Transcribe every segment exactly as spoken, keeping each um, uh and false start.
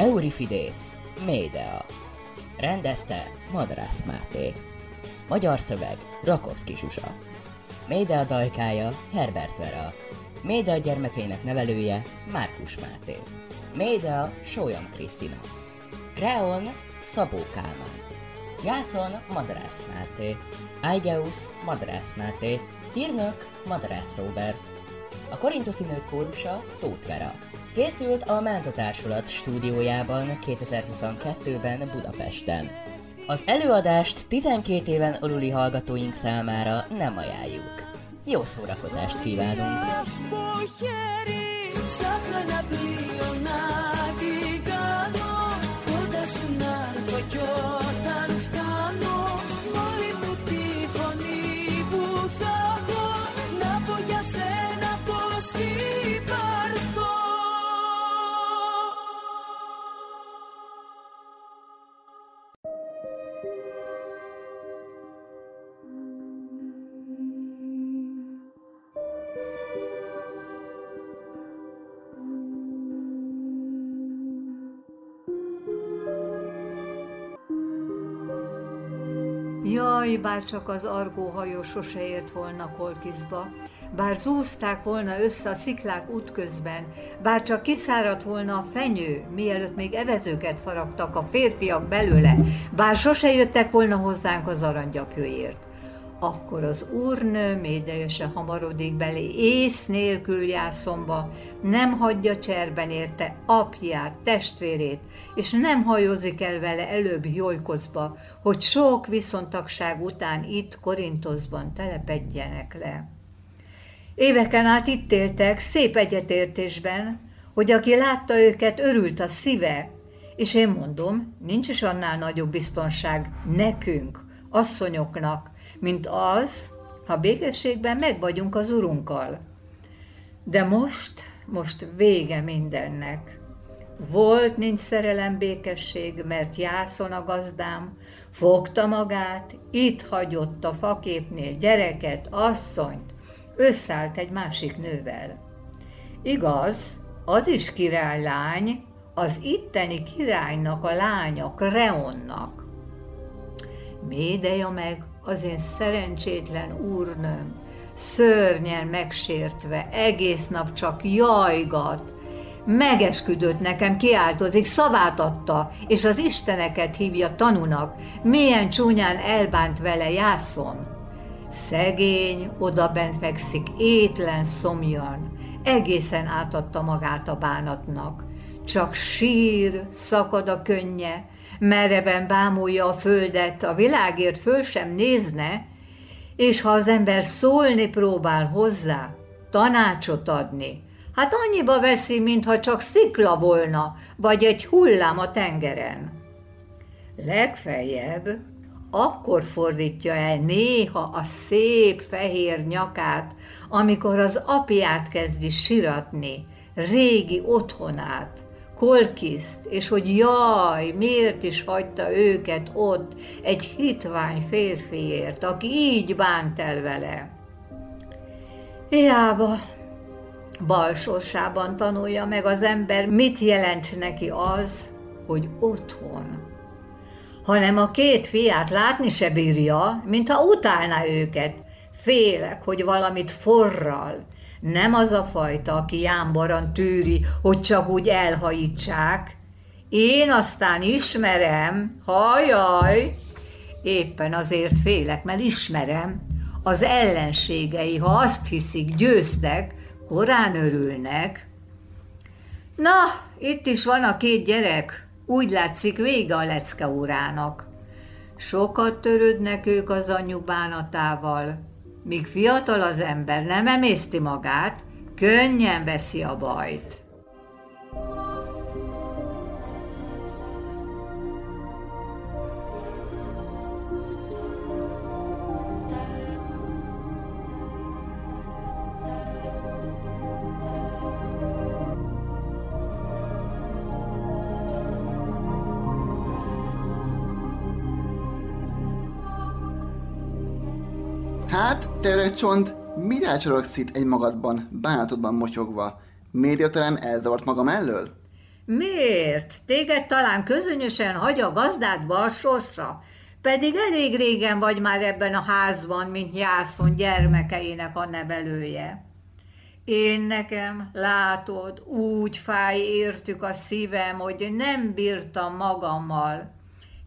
Euripidész, Médeia. Rendezte Madarász Máté. Magyar szöveg Rakovszki Zsuzsa. Médeia dajkája Herbert Vera. Médeia gyermekének nevelője Márkus Máté. Médeia Sólyom Krisztina. Kreón Szabó Kálmán. Iászón Madarász Máté. Aigeusz Madarász Máté. Hírnök Madarász Róbert. A korinthoszi nők kórusa Tóth Vera. Készült a Menta Társulat stúdiójában kétezer-huszonkettőben Budapesten. Az előadást tizenkét éven aluli hallgatóink számára nem ajánljuk. Jó szórakozást kívánunk! Jaj, bár csak az Argó hajó sose ért volna Kolkhiszba, bár zúzták volna össze a sziklák útközben, bár csak kiszáradt volna a fenyő, mielőtt még evezőket faragtak a férfiak belőle, bár sose jöttek volna hozzánk az aranygyapjöért. Akkor az úrnő Médeia se hamarodik belé, ész nélkül Iászonba, nem hagyja cserben érte apját, testvérét, és nem hajózik el vele előbb Iólkoszba, hogy sok viszontagság után itt Korinthoszban telepedjenek le. Éveken át itt éltek, szép egyetértésben, hogy aki látta őket, örült a szíve, és én mondom, nincs is annál nagyobb biztonság nekünk, asszonyoknak, mint az, ha békességben megvagyunk az Urunkkal. De most, most vége mindennek. Volt nincs szerelem békesség, mert Iászon a gazdám, fogta magát, itt hagyott a faképnél gyereket, asszonyt, összeállt egy másik nővel. Igaz, az is királylány, az itteni királynak a lánya, Kreónnak. Médeia meg az én szerencsétlen úrnőm, szörnyen megsértve, egész nap csak jajgat. Megesküdött nekem, kiáltozik, szavát adta, és az isteneket hívja tanúnak, milyen csúnyán elbánt vele Iászon. Szegény, odabent fekszik, étlen, szomjan, egészen átadta magát a bánatnak. Csak sír, szakad a könnye, mereven bámulja a földet, a világért föl sem nézne, és ha az ember szólni próbál hozzá, tanácsot adni, hát annyiba veszi, mintha csak szikla volna, vagy egy hullám a tengeren. Legfeljebb akkor fordítja el néha a szép fehér nyakát, amikor az apját kezdi siratni, régi otthonát, Kolkhiszt, és hogy jaj, miért is hagyta őket ott egy hitvány férfiért, aki így bánt el vele. Hiába balsorsában tanulja meg az ember, mit jelent neki az, hogy otthon. Hanem a két fiát látni se bírja, mintha utálná őket. Félek, hogy valamit forral. Nem az a fajta, aki jámbaran tűri, hogy csak úgy elhajítsák. Én aztán ismerem, hajaj, éppen azért félek, mert ismerem. Az ellenségei, ha azt hiszik, győztek, korán örülnek. Na, itt is van a két gyerek, úgy látszik vége a lecke órának. Sokat törődnek ők az anyjuk bánatával. Míg fiatal az ember, nem emészti magát, könnyen veszi a bajt. Hát, te öreg csont, mi rácsorogsz itt egymagadban, bánatodban motyogva? Médeia talán elzavart maga mellől? Miért? Téged talán közönösen hagy a gazdád bal sorsra? Pedig elég régen vagy már ebben a házban, mint Iászon gyermekeinek a nevelője. Én nekem, látod, úgy fáj értük a szívem, hogy nem bírtam magammal.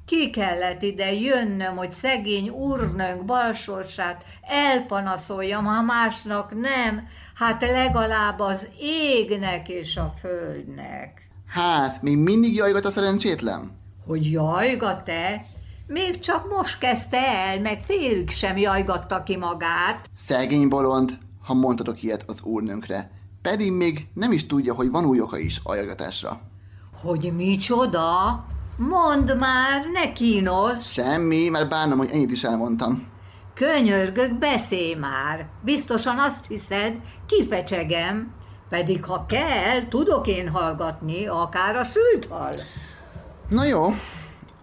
Ki kellett ide jönnöm, hogy szegény úrnőnk balsorsát elpanaszoljam, ha másnak nem, hát legalább az égnek és a földnek. Hát, még mindig jajgat a szerencsétlen? Hogy jajgat te? Még csak most kezdte el, meg félük sem jajgatta ki magát. Szegény bolond, ha mondhatok ilyet az úrnőnkre, pedig még nem is tudja, hogy van új oka is a jajgatásra. Hogy micsoda? Mondd már, ne kínosz! Semmi, mert bánom, hogy ennyit is elmondtam. Könyörgök, beszélj már! Biztosan azt hiszed, kifecsegem. Pedig ha kell, tudok én hallgatni, akár a sült hal. Na jó,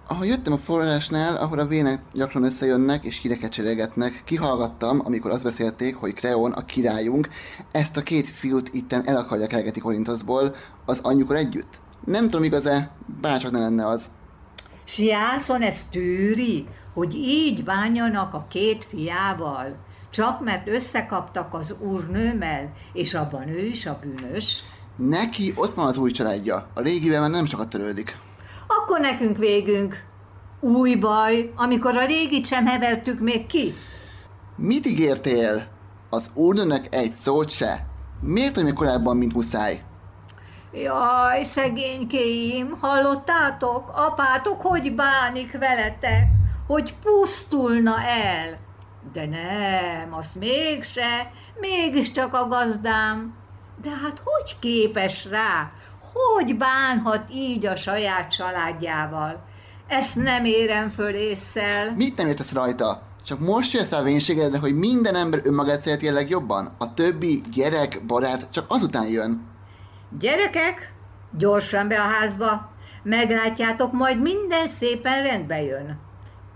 ahogy jöttem a forrásnál, ahol a vének gyakran összejönnek és híreket cserégetnek, kihallgattam, amikor azt beszélték, hogy Kreón, a királyunk, ezt a két fiút itten el akarja kergetni Korinthoszból az anyjukkal együtt. Nem tudom igaz-e, bárcsak ne lenne az. S Iászon ezt tűri, hogy így bánjanak a két fiával, csak mert összekaptak az úrnőmmel, és abban ő is a bűnös. Neki ott van az új családja, a régivel már nem sokat törődik. Akkor nekünk végünk. Új baj, amikor a régit sem hevertük még ki. Mit ígértél? Az úrnőnek egy szót se. Miért olyan korábban, mint muszáj? Jaj, szegénykéim, hallottátok? Apátok, hogy bánik veletek, hogy pusztulna el. De nem, az mégse, mégiscsak a gazdám. De hát hogy képes rá? Hogy bánhat így a saját családjával? Ezt nem érem föl ésszel. Mit nem értesz rajta? Csak most jössz rá a vénységedre, hogy minden ember önmagát szereti a legjobban. A többi gyerek, barát csak azután jön. Gyerekek, gyorsan be a házba, meglátjátok, majd minden szépen rendbe jön.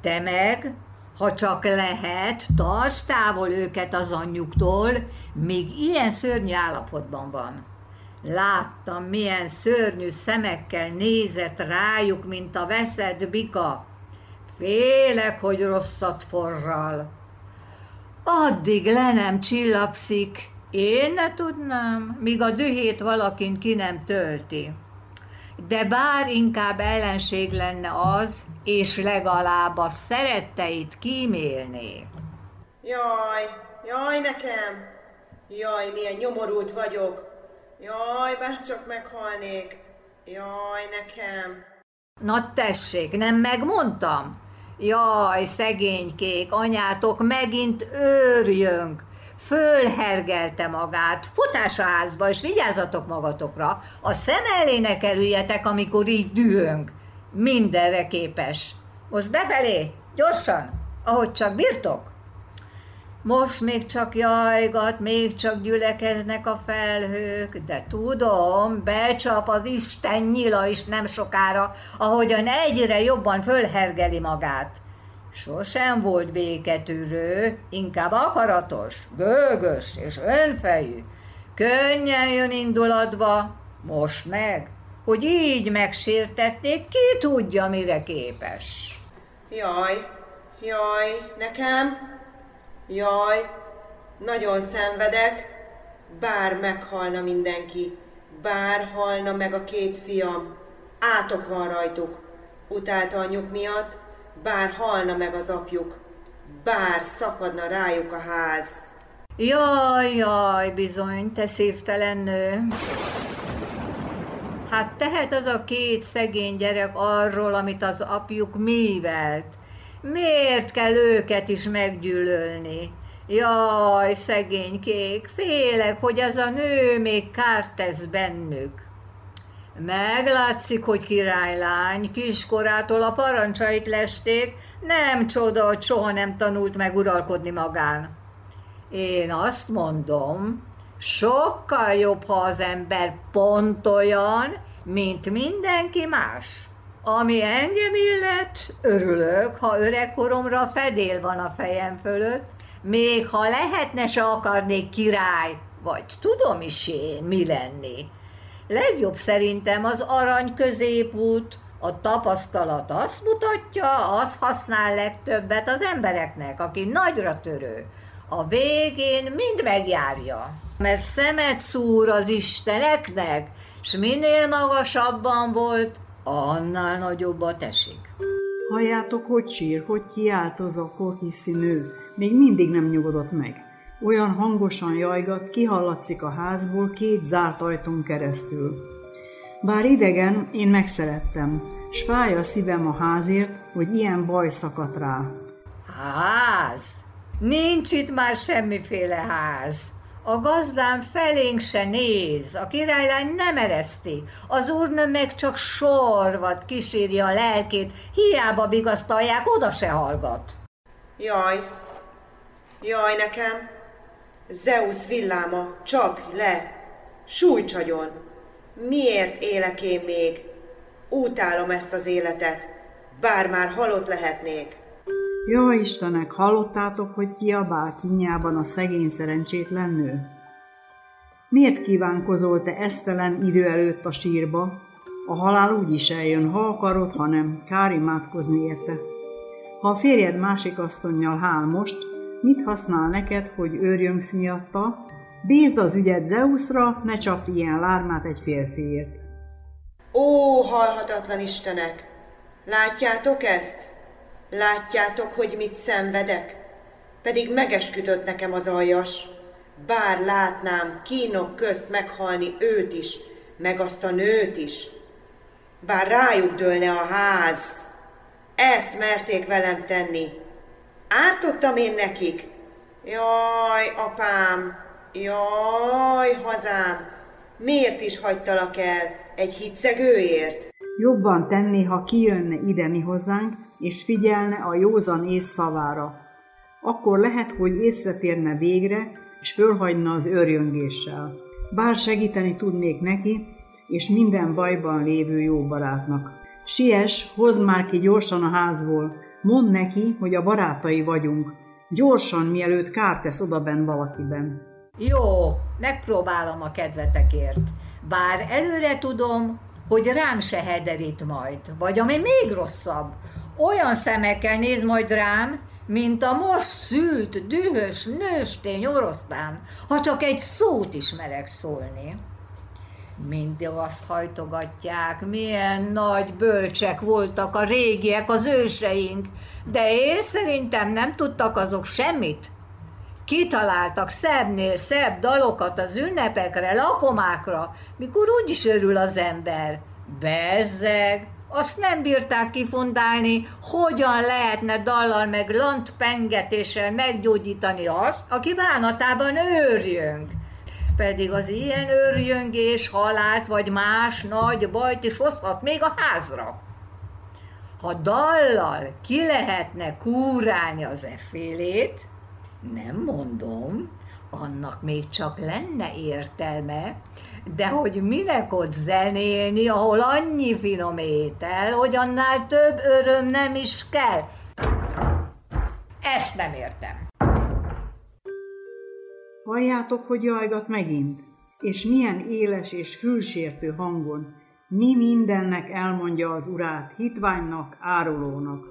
Te meg, ha csak lehet, tarts távol őket az anyjuktól, még ilyen szörnyű állapotban van. Láttam, milyen szörnyű szemekkel nézett rájuk, mint a veszett bika. Félek, hogy rosszat forral. Addig le nem csillapszik. Én ne tudnám, míg a dühét valakin ki nem tölti. De bár inkább ellenség lenne az, és legalább a szeretteit kímélné. Jaj, jaj nekem! Jaj, milyen nyomorult vagyok! Jaj, bárcsak meghalnék! Jaj nekem! Na tessék, nem megmondtam? Jaj, szegénykék, anyátok megint őrjönk! Fölhergelte magát, futás a házba, és vigyázzatok magatokra, a szem elé ne kerüljetek, amikor így dühünk. Mindenre képes. Most befelé, gyorsan, ahogy csak bírtok. Most még csak jajgat, még csak gyülekeznek a felhők, de tudom, becsap az Isten nyila is nem sokára, ahogyan egyre jobban fölhergeli magát. Sosem volt béketűrő, inkább akaratos, gőgös és önfejű. Könnyen jön indulatba, most meg, hogy így megsértették, ki tudja, mire képes. Jaj, jaj, nekem, jaj, nagyon szenvedek, bár meghalna mindenki, bár halna meg a két fiam, átok van rajtuk, utálta anyjuk miatt, bár halna meg az apjuk, bár szakadna rájuk a ház. Jaj, jaj, bizony, te szívtelen nő. Hát tehet az a két szegény gyerek arról, amit az apjuk mívelt. Miért kell őket is meggyűlölni? Jaj, szegénykék, félek, hogy ez a nő még kárt tesz bennük. Meglátszik, hogy királylány, kiskorától a parancsait lesték, nem csoda, hogy soha nem tanult meg uralkodni magán. Én azt mondom, sokkal jobb, ha az ember pont olyan, mint mindenki más. Ami engem illet, örülök, ha öregkoromra fedél van a fejem fölött, még ha lehetne, se akarnék király, vagy tudom is én, mi lenni. Legjobb szerintem az arany középút, a tapasztalat azt mutatja, az használ legtöbbet az embereknek, aki nagyra törő. A végén mind megjárja, mert szemet szúr az isteneknek, s minél magasabban volt, annál nagyobb a tesik. Halljátok, hogy sír, hogy kiált az a korhiszi nő. Még mindig nem nyugodott meg. Olyan hangosan jajgat, kihallatszik a házból két zárt ajtón keresztül. Bár idegen, én megszerettem, s fáj a szívem a házért, hogy ilyen baj szakadt rá. Ház! Nincs itt már semmiféle ház. A gazdám felénk se néz, a királylány nem ereszti, az úrnő meg csak sorvat kísérje a lelkét, hiába vigasztalják, oda se hallgat. Jaj, jaj nekem, Zeusz villáma, csapj le, sújts agyon, miért élek én még? Utálom ezt az életet, bár már halott lehetnék. Jó Istenek, hallottátok, hogy kiabál kínjában a szegény szerencsétlen nő? Miért kívánkozol te esztelen idő előtt a sírba? A halál úgyis eljön, ha akarod, ha nem, kár imádkozni érte. Ha a férjed másik asszonnyal hál most, mit használ neked, hogy őrjöngsz miatta? Bízd az ügyed Zeuszra, ne csapd ilyen lármát egy férfiért. Ó, halhatatlan Istenek! Látjátok ezt? Látjátok, hogy mit szenvedek? Pedig megesküdött nekem az aljas. Bár látnám kínok közt meghalni őt is, meg azt a nőt is. Bár rájuk dőlne a ház. Ezt merték velem tenni. Ártottam én nekik? Jaj, apám! Jaj, hazám! Miért is hagytalak el egy hitszegőért? Jobban tenné, ha kijönne ide mi hozzánk, és figyelne a józan ész szavára. Akkor lehet, hogy észre térne végre, és fölhagyna az őrjöngéssel. Bár segíteni tudnék neki, és minden bajban lévő jó barátnak. Siess, hozd már ki gyorsan a házból, mondd neki, hogy a barátai vagyunk. Gyorsan, mielőtt kár tesz odabenn valakiben. Jó, megpróbálom a kedvetekért. Bár előre tudom, hogy rám se hederít majd, vagy ami még rosszabb, olyan szemekkel néz majd rám, mint a most szült, dühös, nőstény oroszlán, ha csak egy szót is merek szólni. Mindig azt hajtogatják, milyen nagy bölcsek voltak a régiek, az őseink, de én szerintem nem tudtak azok semmit. Kitaláltak szebbnél szebb dalokat az ünnepekre, lakomákra, mikor úgyis örül az ember. Bezzeg! Azt nem bírták kifundálni, hogyan lehetne dallal meg lantpengetéssel meggyógyítani azt, aki bánatában őrjöng. Pedig az ilyen őrjöngés halált vagy más nagy bajt is hozhat még a házra. Ha dallal ki lehetne kúrálni az effélét, nem mondom, annak még csak lenne értelme, de hogy minek ott zenélni, ahol annyi finom étel, hogy annál több öröm nem is kell. Ezt nem értem. Halljátok, hogy jajgat megint, és milyen éles és fülsértő hangon, mi mindennek elmondja az urát, hitványnak, árulónak.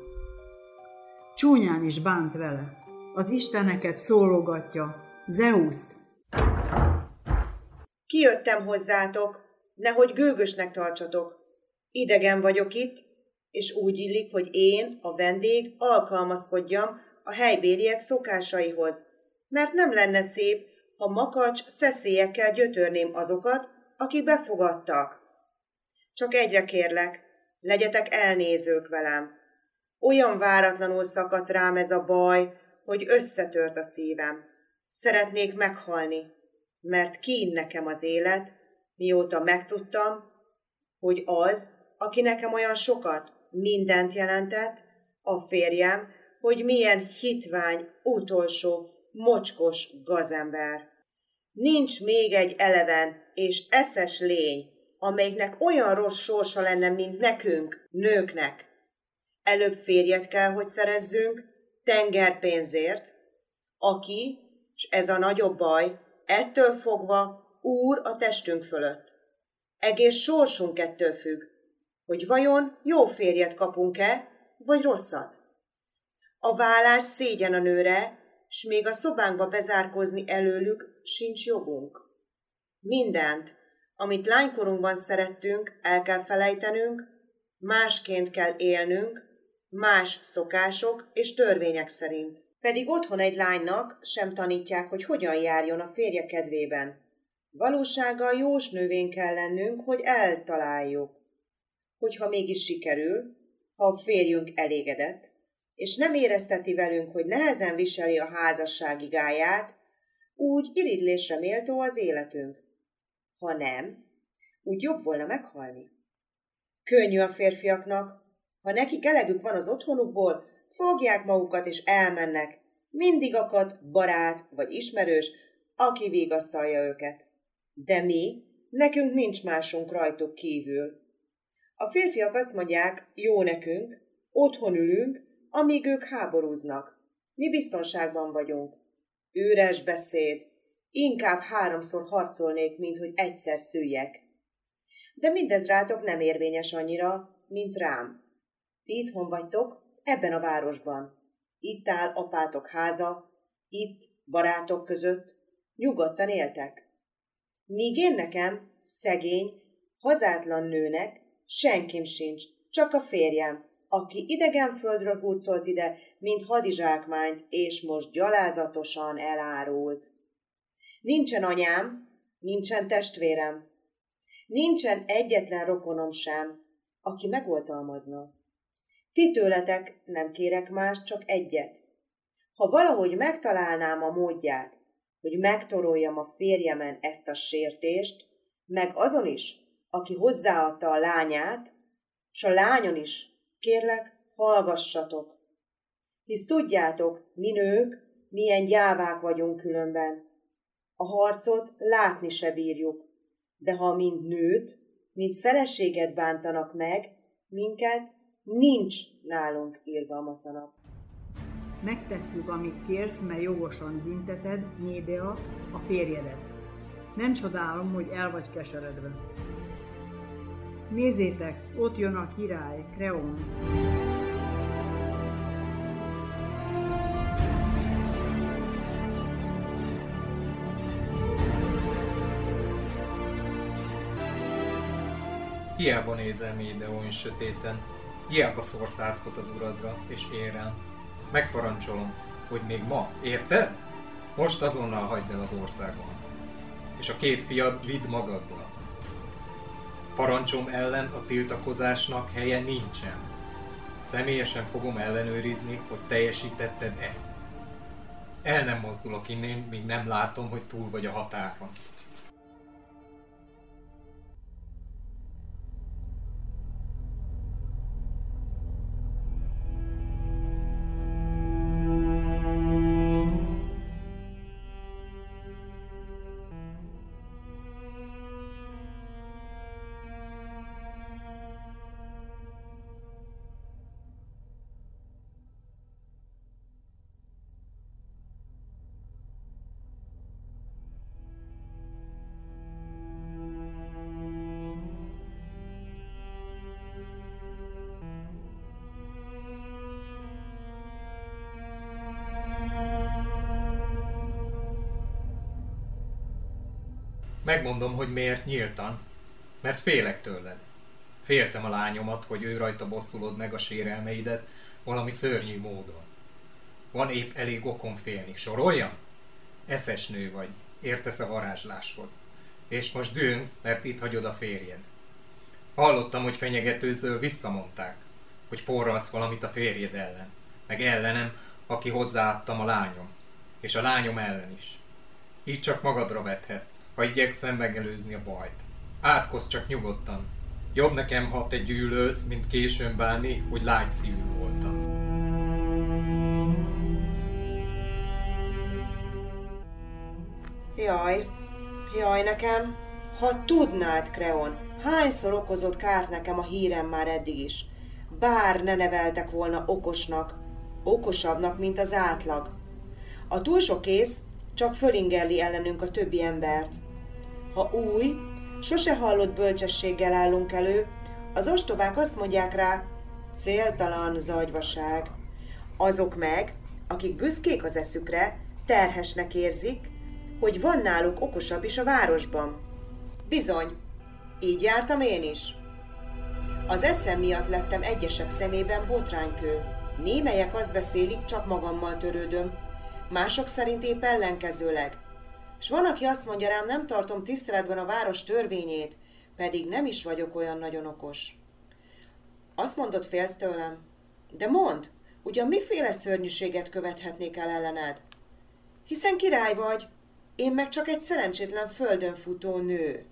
Csúnyán is bánt vele, az isteneket szólogatja, Zeuszt. Kijöttem hozzátok, nehogy gőgösnek tartsatok. Idegen vagyok itt, és úgy illik, hogy én, a vendég, alkalmazkodjam a helybériek szokásaihoz, mert nem lenne szép, ha makacs szeszélyekkel gyötörném azokat, akik befogadtak. Csak egyre kérlek, legyetek elnézők velem. Olyan váratlanul szakadt rám ez a baj, hogy összetört a szívem. Szeretnék meghalni, mert kín nekem az élet, mióta megtudtam, hogy az, aki nekem olyan sokat, mindent jelentett, a férjem, hogy milyen hitvány, utolsó, mocskos gazember. Nincs még egy eleven és eszes lény, amelyiknek olyan rossz sorsa lenne, mint nekünk, nőknek. Előbb férjet kell, hogy szerezzünk, tengerpénzért, aki, s ez a nagyobb baj, ettől fogva úr a testünk fölött. Egész sorsunk ettől függ, hogy vajon jó férjet kapunk-e, vagy rosszat. A vállás szégyen a nőre, s még a szobánkba bezárkózni előlük sincs jogunk. Mindent, amit lánykorunkban szerettünk, el kell felejtenünk, másként kell élnünk, más szokások és törvények szerint. Pedig otthon egy lánynak sem tanítják, hogy hogyan járjon a férje kedvében. Valósággal jós nővén kell lennünk, hogy eltaláljuk. Hogyha mégis sikerül, ha a férjünk elégedett, és nem érezteti velünk, hogy nehezen viseli a házassági gályát, úgy irigylésre méltó az életünk. Ha nem, úgy jobb volna meghalni. Könnyű a férfiaknak, ha nekik elegük van az otthonukból, fogják magukat és elmennek. Mindig akad barát vagy ismerős, aki vigasztalja őket. De mi, nekünk nincs másunk rajtuk kívül. A férfiak azt mondják, jó nekünk, otthon ülünk, amíg ők háborúznak. Mi biztonságban vagyunk. Üres beszéd. Inkább háromszor harcolnék, mint hogy egyszer szüljek. De mindez rátok nem érvényes annyira, mint rám. Ti itthon vagytok, ebben a városban. Itt áll apátok háza, itt, barátok között, nyugodtan éltek. Míg én nekem, szegény, hazátlan nőnek, senkim sincs, csak a férjem, aki idegen földről hurcolt ide, mint hadizsákmányt, és most gyalázatosan elárult. Nincsen anyám, nincsen testvérem, nincsen egyetlen rokonom sem, aki megoltalmazna. Ti tőletek nem kérek más, csak egyet. Ha valahogy megtalálnám a módját, hogy megtoroljam a férjemen ezt a sértést, meg azon is, aki hozzáadta a lányát, s a lányon is, kérlek, hallgassatok. Hisz tudjátok, mi nők, milyen gyávák vagyunk különben. A harcot látni se bírjuk, de ha mint nőt, mint feleséget bántanak meg, minket nincs nálunk irgalmatlanabb. Megtesszük, amit kérsz, mert jogosan bünteted, Médeia, a férjedet. Nem csodálom, hogy el vagy keseredve. Nézzétek, ott jön a király, Kreón. Hiába nézel Médeia is sötéten, hiába szórsz átkot az uradra, és ér rám. Megparancsolom, hogy még ma, érted? Most azonnal hagyd el az országon, és a két fiad vidd magaddal. Parancsom ellen a tiltakozásnak helye nincsen. Személyesen fogom ellenőrizni, hogy teljesítetted-e. El nem mozdulok innen, míg nem látom, hogy túl vagy a határon. Megmondom, hogy miért nyíltan. Mert félek tőled. Féltem a lányomat, hogy ő rajta bosszulod meg a sérelmeidet valami szörnyű módon. Van épp elég okom félni. Soroljam? Eszes nő vagy. Értesz a varázsláshoz. És most dőnsz, mert itt hagyod a férjed. Hallottam, hogy fenyegetőzöl, visszamondták, hogy forralsz valamit a férjed ellen. Meg ellenem, aki hozzáadtam a lányom. És a lányom ellen is. Így csak magadra vethetsz, ha igyekszem megelőzni a bajt. Átkozz csak nyugodtan. Jobb nekem, ha te gyűlölsz, mint későn bánni, hogy lágy szívű voltam. Jaj, jaj nekem. Ha tudnád, Kreón, hányszor okozott kárt nekem a hírem már eddig is. Bár ne neveltek volna okosnak, okosabbnak, mint az átlag. A túl sok ész csak fölingerli ellenünk a többi embert. Ha új, Sose hallott bölcsességgel állunk elő, az ostobák azt mondják rá, céltalan zagyvaság. Azok meg, akik büszkék az eszükre, terhesnek érzik, hogy van náluk okosabb is a városban. Bizony, így jártam én is. Az eszem miatt lettem egyesek szemében botránykő. Némelyek azt beszélik, csak magammal törődöm. Mások szerint épp ellenkezőleg. S van, aki azt mondja rám, nem tartom tiszteletben a város törvényét, pedig nem is vagyok olyan nagyon okos. Azt mondod, félsz tőlem? De mondd, ugyan miféle szörnyűséget követhetnék el ellened? Hiszen király vagy, én meg csak egy szerencsétlen földön futó nő.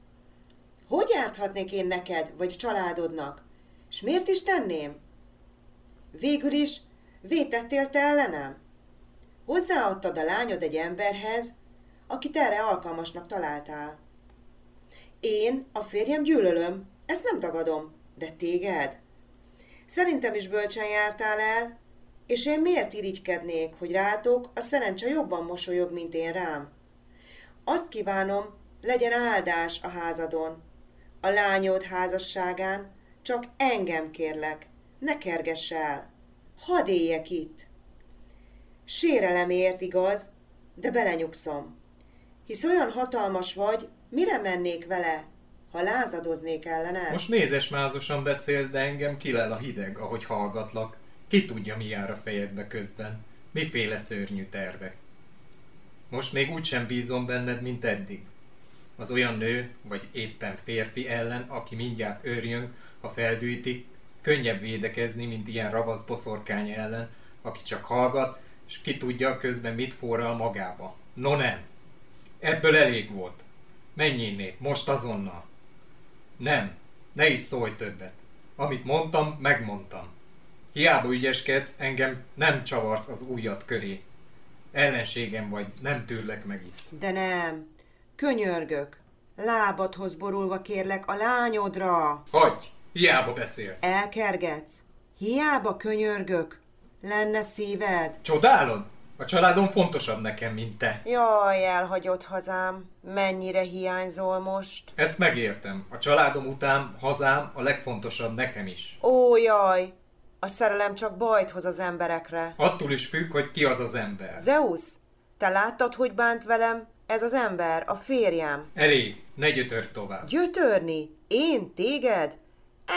Hogy árthatnék én neked, vagy családodnak? S miért is tenném? Végül is, vétettél te ellenem? Hozzáadtad a lányod egy emberhez, akit erre alkalmasnak találtál. Én a férjem gyűlölöm, ezt nem tagadom, de téged? Szerintem is bölcsen jártál el, és én miért irigykednék, hogy rátok a szerencse jobban mosolyog, mint én rám? Azt kívánom, legyen áldás a házadon, a lányod házasságán, csak engem kérlek, ne kergess el, hadd éljek itt. Sérelemért igaz, de belenyugszom, hisz olyan hatalmas vagy, mire mennék vele, ha lázadoznék ellened? Most mézesmázosan beszélsz, de engem kilel a hideg, ahogy hallgatlak. Ki tudja, mi jár a fejedbe közben, miféle szörnyű tervek. Most még úgysem bízom benned, mint eddig. Az olyan nő, vagy éppen férfi ellen, aki mindjárt őrjön, ha feldűti, könnyebb védekezni, mint ilyen ravasz boszorkány ellen, aki csak hallgat, és ki tudja közben mit forral magába. No nem! Ebből elég volt. Menj innét, most azonnal. Nem, ne is szólj többet. Amit mondtam, megmondtam. Hiába ügyeskedsz, engem nem csavarsz az ujjad köré. Ellenségem vagy, nem tűrlek meg itt. De nem, könyörgök. Lábadhoz borulva kérlek a lányodra. Hagyj, hiába beszélsz. Elkergetsz, hiába könyörgök. Lenne szíved. Csodálod? A családom fontosabb nekem, mint te. Jaj, elhagyott hazám. Mennyire hiányzol most? Ezt megértem. A családom után hazám a legfontosabb nekem is. Ó, jaj! A szerelem csak bajt hoz az emberekre. Attól is függ, hogy ki az az ember. Zeusz, te láttad, hogy bánt velem? Ez az ember, a férjem. Elég, ne gyötörj tovább. Gyötörni? Én? Téged?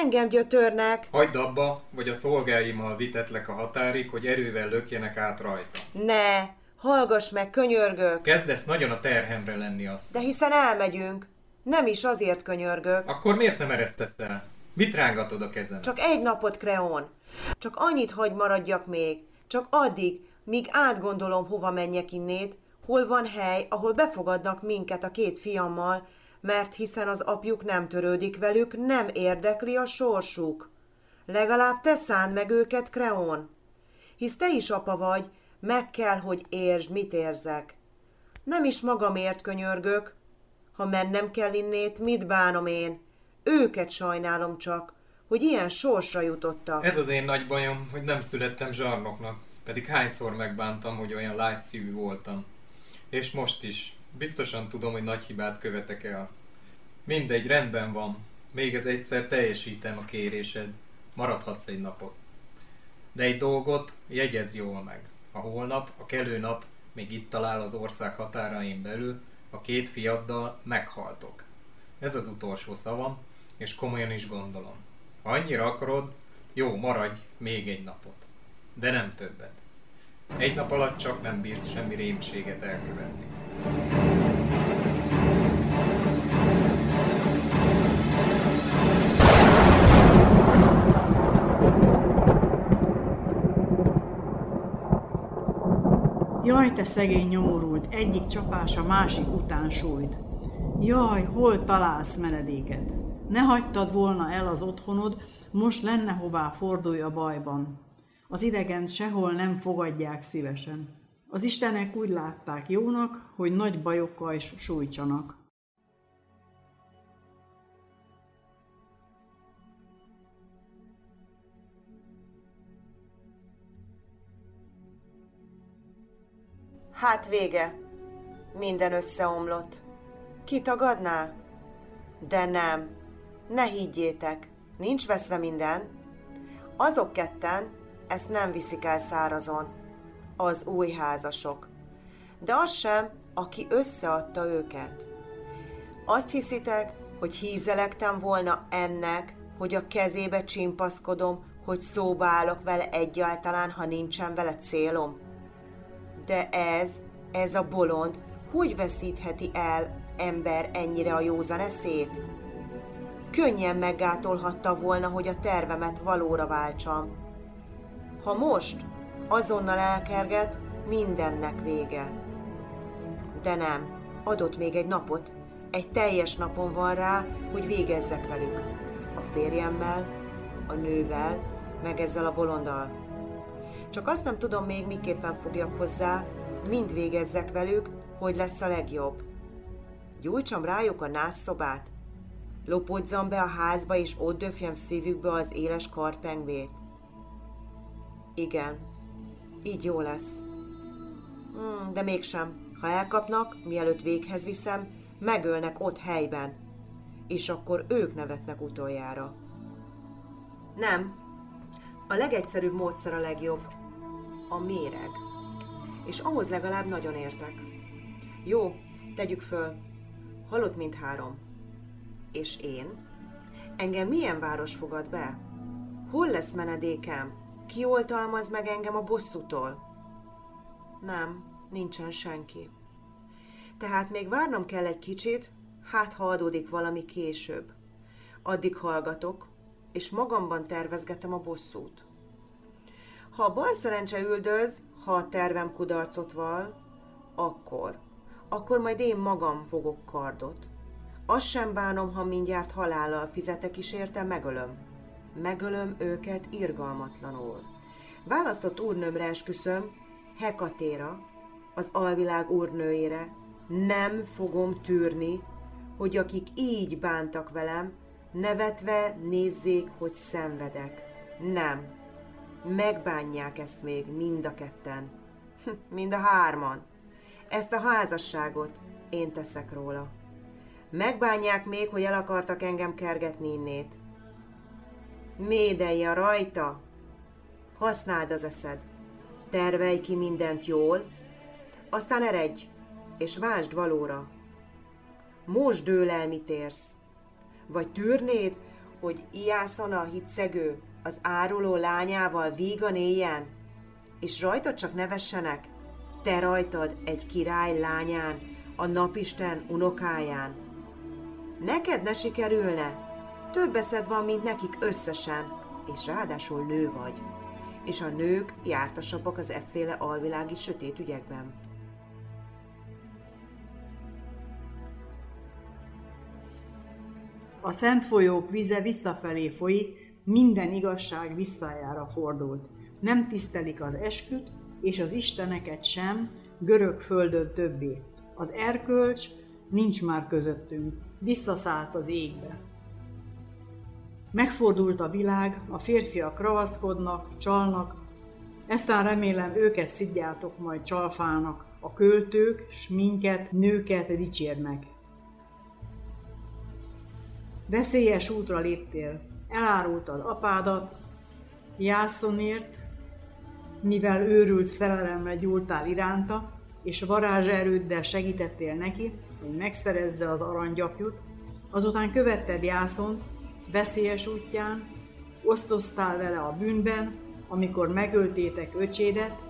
Engem gyötörnek. Hagyd abba, vagy a szolgáimmal vitetlek a határig, hogy erővel lökjenek át rajta. Ne, hallgass meg, könyörgök. Kezdesz nagyon a terhemre lenni, azt. De hiszen elmegyünk. Nem is azért könyörgök. Akkor miért nem eresztesz el? Mit rángatod a kezem? Csak egy napot, Kreón. Csak annyit hagy maradjak még. Csak addig, míg átgondolom, hova menjek innét, hol van hely, ahol befogadnak minket a két fiammal, mert hiszen az apjuk nem törődik velük, nem érdekli a sorsuk. Legalább te szánd meg őket, Kreón. Hisz te is apa vagy, meg kell, hogy értsd, mit érzek. Nem is magamért könyörgök. Ha mennem kell innét, mit bánom én? Őket sajnálom csak, hogy ilyen sorsra jutottak. Ez az én nagy bajom, hogy nem születtem zsarnoknak, pedig hányszor megbántam, hogy olyan lágyszívű voltam. És most is. Biztosan tudom, hogy nagy hibát követek el. Mindegy, rendben van. Még ez egyszer teljesítem a kérésed. Maradhatsz egy napot. De egy dolgot jegyezz jól meg. A holnap, a kelő nap még itt talál az ország határain belül, a két fiaddal meghaltok. Ez az utolsó szavam, és komolyan is gondolom. Ha annyira akarod, jó, maradj még egy napot. De nem többet. Egy nap alatt csak nem bírsz semmi rémséget elkövetni. Jaj, te szegény nyomorult, egyik csapás a másik után sújt. Jaj, hol találsz menedéket? Ne hagytad volna el az otthonod, most lenne hová fordulj a bajban. Az idegent sehol nem fogadják szívesen. Az istenek úgy látták jónak, hogy nagy bajokkal is sújtsanak. Hát vége. Minden összeomlott. Ki tagadná? De nem, ne higgyétek, nincs veszve minden. Azok ketten ezt nem viszik el szárazon, az új házasok, de az sem, aki összeadta őket. Azt hiszitek, hogy hízelektem volna ennek, hogy a kezébe csimpaszkodom, hogy szóba állok vele egyáltalán, ha nincsen vele célom? De ez, ez a bolond, hogy veszítheti el ember ennyire a józan eszét? Könnyen meggátolhatta volna, hogy a tervemet valóra váltsam. Ha most azonnal elkerget, mindennek vége. De nem, adott még egy napot, egy teljes napon van rá, hogy végezzek velük. A férjemmel, a nővel, meg ezzel a bolonddal. Csak azt nem tudom még, miképpen fogjak hozzá, mind végezzek velük, hogy lesz a legjobb. Gyújtsam rájuk a nászszobát, lopódzam be a házba, és ott döfjem szívükbe az éles karpengvét. Igen, így jó lesz. Hmm, de mégsem, ha elkapnak, mielőtt véghez viszem, megölnek ott helyben, és akkor ők nevetnek utoljára. Nem, a legegyszerűbb módszer a legjobb, a méreg, és ahhoz legalább nagyon értek. Jó, tegyük föl, halott mindhárom. És én? Engem milyen város fogad be? Hol lesz menedékem? Ki oltalmaz meg engem a bosszútól? Nem, nincsen senki. Tehát még várnom kell egy kicsit, hát ha adódik valami később. Addig hallgatok, és magamban tervezgetem a bosszút. Ha a bal szerencse üldöz, ha a tervem kudarcot vall, akkor, akkor majd én magam fogok kardot. Azt sem bánom, ha mindjárt halállal fizetek is érte, megölöm. Megölöm őket irgalmatlanul. Választott úrnőmre esküszöm, Hekatéra, az alvilág úrnőjére, nem fogom tűrni, hogy akik így bántak velem, nevetve nézzék, hogy szenvedek. Nem. Megbánják ezt még mind a ketten. Mind a hárman. Ezt a házasságot én teszek róla. Megbánják még, hogy el akartak engem kergetni innét. Médeia rajta! Használd az eszed. Tervelj ki mindent jól, aztán eredj, és vásd valóra. Most dől el, mit érsz. Vagy tűrnéd, hogy Iászon a hitszegő, az áruló lányával vígan éljen, és rajtad csak nevessenek, te rajtad egy király lányán, a napisten unokáján. Neked ne sikerülne, több eszed van, mint nekik összesen, és ráadásul nő vagy, és a nők jártasabbak az efféle alvilági sötét ügyekben. A szent folyók vize visszafelé folyik, minden igazság visszájára fordult. Nem tisztelik az esküt, és az isteneket sem, görög földön többé. Az erkölcs nincs már közöttünk, visszaszállt az égbe. Megfordult a világ, a férfiak ravaszkodnak, csalnak, eztán remélem őket szidjátok majd csalfának, a költők, s minket, nőket dicsérnek. Veszélyes útra léptél, elárultad apádat, Iászonért, mivel őrült szerelemre gyúltál iránta, és varázserőddel segítettél neki, hogy megszerezze az aranygyapjút, azután követted Iászont veszélyes útján, osztoztál vele a bűnben, amikor megöltétek öcsédet,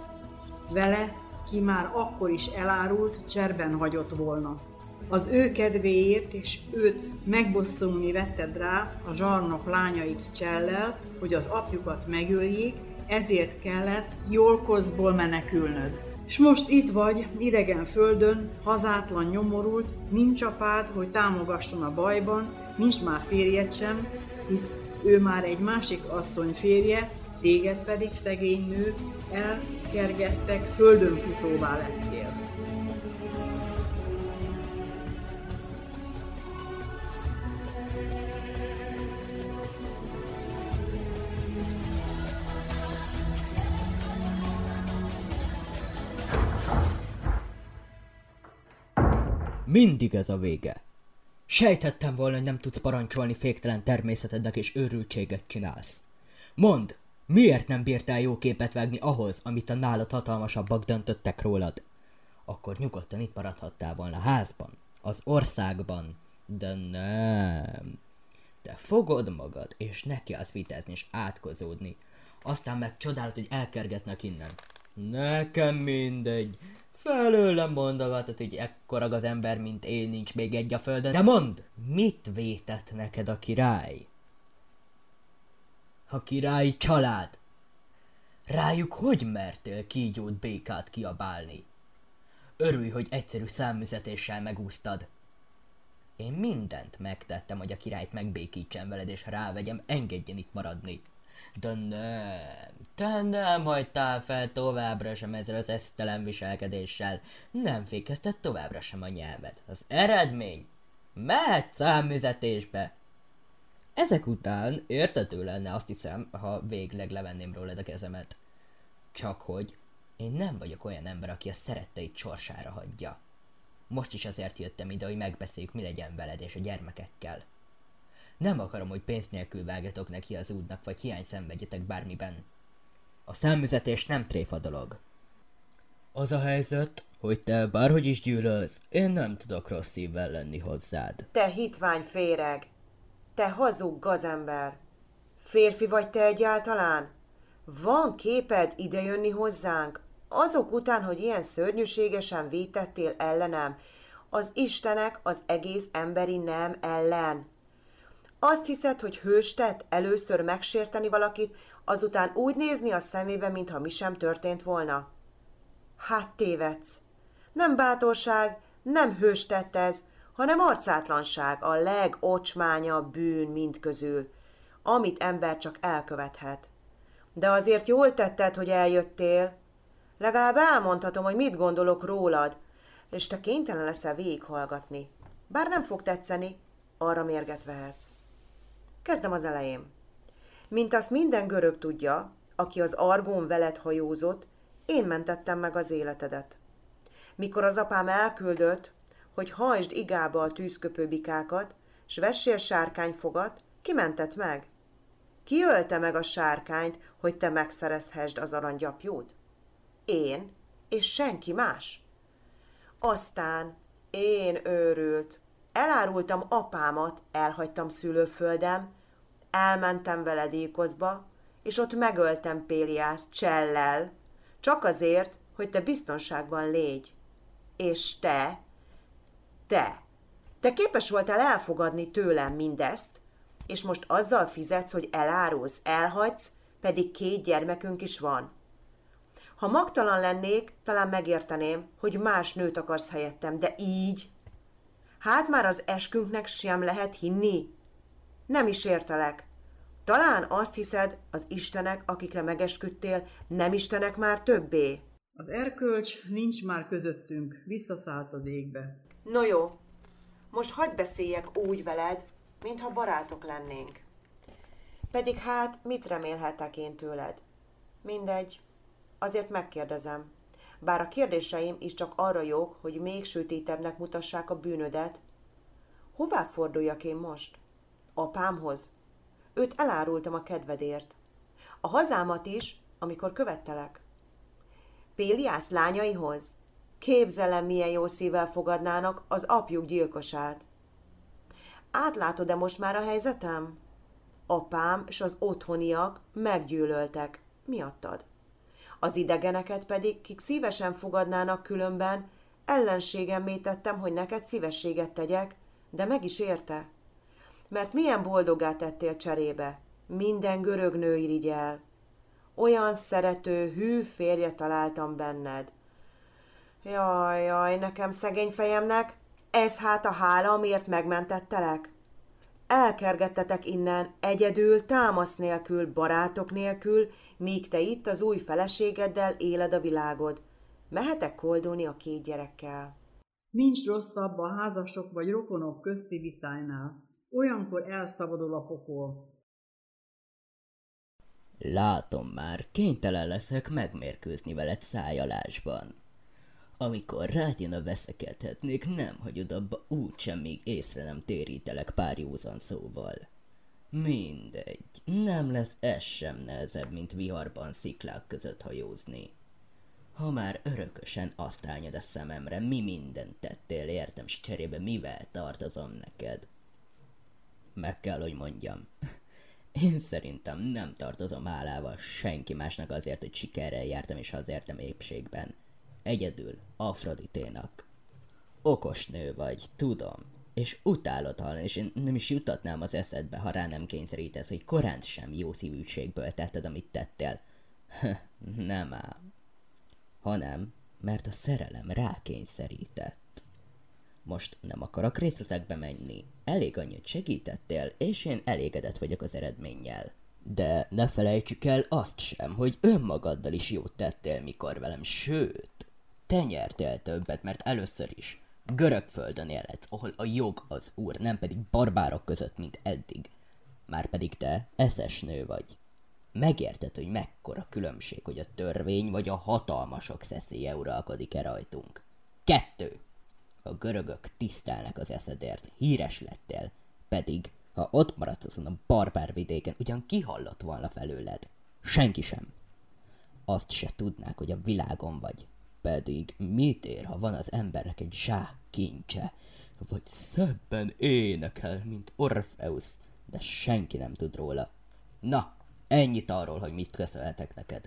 vele, ki már akkor is elárult, cserben hagyott volna. Az ő kedvéért és őt megbosszulni vetted rá a zsarnok lányait csellel, hogy az apjukat megöljék, ezért kellett Iólkoszból menekülnöd. S most itt vagy, idegen földön, hazátlan nyomorult, nincs apád, hogy támogasson a bajban, nincs már férjed sem, hisz ő már egy másik asszony férje, téged pedig, szegény nő, elkergettek, földönfutóvá lettél. Mindig ez a vége. Sejtettem volna, hogy nem tudsz parancsolni féktelen természetednek és őrültséget csinálsz. Mondd, miért nem bírtál jó képet vágni ahhoz, amit a nálad hatalmasabbak döntöttek rólad? Akkor nyugodtan itt maradhattál volna házban, az országban, de nem. Te fogod magad, és neki az vitázni és átkozódni. Aztán meg csodálat, hogy elkergetnek innen. Nekem mindegy. Felőlem mondogatod, hogy ekkorag az ember, mint én, nincs még egy a földön. De mondd, mit vétett neked a király? A királyi család. Rájuk hogy mertél kígyót békát kiabálni? Örülj, hogy egyszerű számüzetéssel megúsztad. Én mindent megtettem, hogy a királyt megbékítsem veled, és rávegyem, engedjen itt maradni. De nem, te nem hagytál fel továbbra sem ezzel az esztelen viselkedéssel. Nem fékezted továbbra sem a nyelved. Az eredmény? Mehet számüzetésbe! Ezek után értető lenne, azt hiszem, ha végleg levenném rólad a kezemet. Csak hogy én nem vagyok olyan ember, aki a szeretteit sorsára hagyja. Most is azért jöttem ide, hogy megbeszéljük, mi legyen veled és a gyermekekkel. Nem akarom, hogy pénz nélkül vágjatok neki az útnak, vagy hiány szenvedjetek bármiben. A számüzetés nem tréfa dolog. Az a helyzet, hogy te bárhogy is gyűlölsz, én nem tudok rossz szívvel lenni hozzád. Te hitvány féreg! Te hazug gazember! Férfi vagy te egyáltalán? Van képed idejönni hozzánk? Azok után, hogy ilyen szörnyűségesen vétettél ellenem, az istenek az egész emberi nem ellen. Azt hiszed, hogy hős tett először megsérteni valakit, azután úgy nézni a szemébe, mintha mi sem történt volna? Hát tévedsz. Nem bátorság, nem hős tett ez, hanem arcátlanság a legocsmányabb bűn mindközül, amit ember csak elkövethet. De azért jól tetted, hogy eljöttél. Legalább elmondhatom, hogy mit gondolok rólad, és te kénytelen leszel végighallgatni. Bár nem fog tetszeni, arra mérget vehetsz. Kezdem az elején. Mint azt minden görög tudja, aki az Argón veled hajózott, én mentettem meg az életedet. Mikor az apám elküldött, hogy hajtsd igába a tűzköpő bikákat, s vessél sárkányfogat, ki mentett meg? Ki ölte meg a sárkányt, hogy te megszerezhessd az aranygyapjót? Én, és senki más. Aztán én őrült. Elárultam apámat, elhagytam szülőföldem, elmentem veled Iókoszba, és ott megöltem Péliászt csellel, csak azért, hogy te biztonságban légy. És te, te, te képes voltál elfogadni tőlem mindezt, és most azzal fizetsz, hogy elárulsz, elhagysz, pedig két gyermekünk is van. Ha magtalan lennék, talán megérteném, hogy más nőt akarsz helyettem, de így... Hát már az eskünknek sem lehet hinni. Nem is értelek. Talán azt hiszed, az istenek, akikre megesküdtél, nem istenek már többé. Az erkölcs nincs már közöttünk, visszaszállt az égbe. No jó, most hadd beszéljek úgy veled, mintha barátok lennénk. Pedig hát mit remélhetek én tőled? Mindegy, azért megkérdezem. Bár a kérdéseim is csak arra jók, hogy még sötétebbnek mutassák a bűnödet. Hová forduljak én most? Apámhoz. Őt elárultam a kedvedért. A hazámat is, amikor követtelek. Péliász lányaihoz. Képzelem, milyen jó szívvel fogadnának az apjuk gyilkosát. Átlátod-e most már a helyzetem? Apám és az otthoniak meggyűlöltek. Miattad. Az idegeneket pedig, kik szívesen fogadnának különben, ellenségemmé tettem, hogy neked szívességet tegyek, de meg is érte. Mert milyen boldoggá tettél cserébe, minden görög nő irigyel. Olyan szerető, hű férje találtam benned. Jaj, jaj, nekem szegény fejemnek, ez hát a hála, amiért megmentettelek. Elkergettetek innen egyedül, támasz nélkül, barátok nélkül, míg te itt az új feleségeddel éled a világod. Mehetek koldulni a két gyerekkel. Nincs rosszabb a házasok vagy rokonok közti viszálynál. Olyankor elszabadul a pokol. Látom már, kénytelen leszek megmérkőzni veled szájalásban. Amikor rád jön a veszekedhetnék, nem hagyod abba úgysem, még észre nem térítelek pár józan szóval. Mindegy, nem lesz ez sem nehezebb, mint viharban sziklák között hajózni. Ha már örökösen azt állnyod a szememre, mi mindent tettél, értem, s cserébe mivel tartozom neked? Meg kell, hogy mondjam. Én szerintem nem tartozom hálával senki másnak azért, hogy sikerrel jártam és hazértem épségben. Egyedül Aphrodité-nak. Okos nő vagy, tudom, és utálod hallani, és én nem is jutatnám az eszedbe, ha rá nem kényszerítesz, hogy korán sem jó szívűségből tetted, amit tettél. Nem ám. Hanem, mert a szerelem rákényszerített. Most nem akarok részletekbe menni. Elég annyit segítettél, és én elégedett vagyok az eredménnyel. De ne felejtsük el azt sem, hogy önmagaddal is jót tettél, mikor velem, sőt, te nyertél többet, mert először is görög földön élhetsz, ahol a jog az úr, nem pedig barbárok között, mint eddig. Márpedig te eszes nő vagy. Megérted, hogy mekkora különbség, hogy a törvény vagy a hatalmasok szeszélye uralkodik-e rajtunk. Kettő. A görögök tisztelnek az eszedért, híres lettél, pedig ha ott maradsz azon a barbár vidéken, ugyan kihallott volna felőled. Senki sem. Azt se tudnák, hogy a világon vagy. Pedig mit ér, ha van az embernek egy zsák kincse, vagy szebben énekel, mint Orpheus, de senki nem tud róla. Na, ennyit arról, hogy mit köszönhetek neked.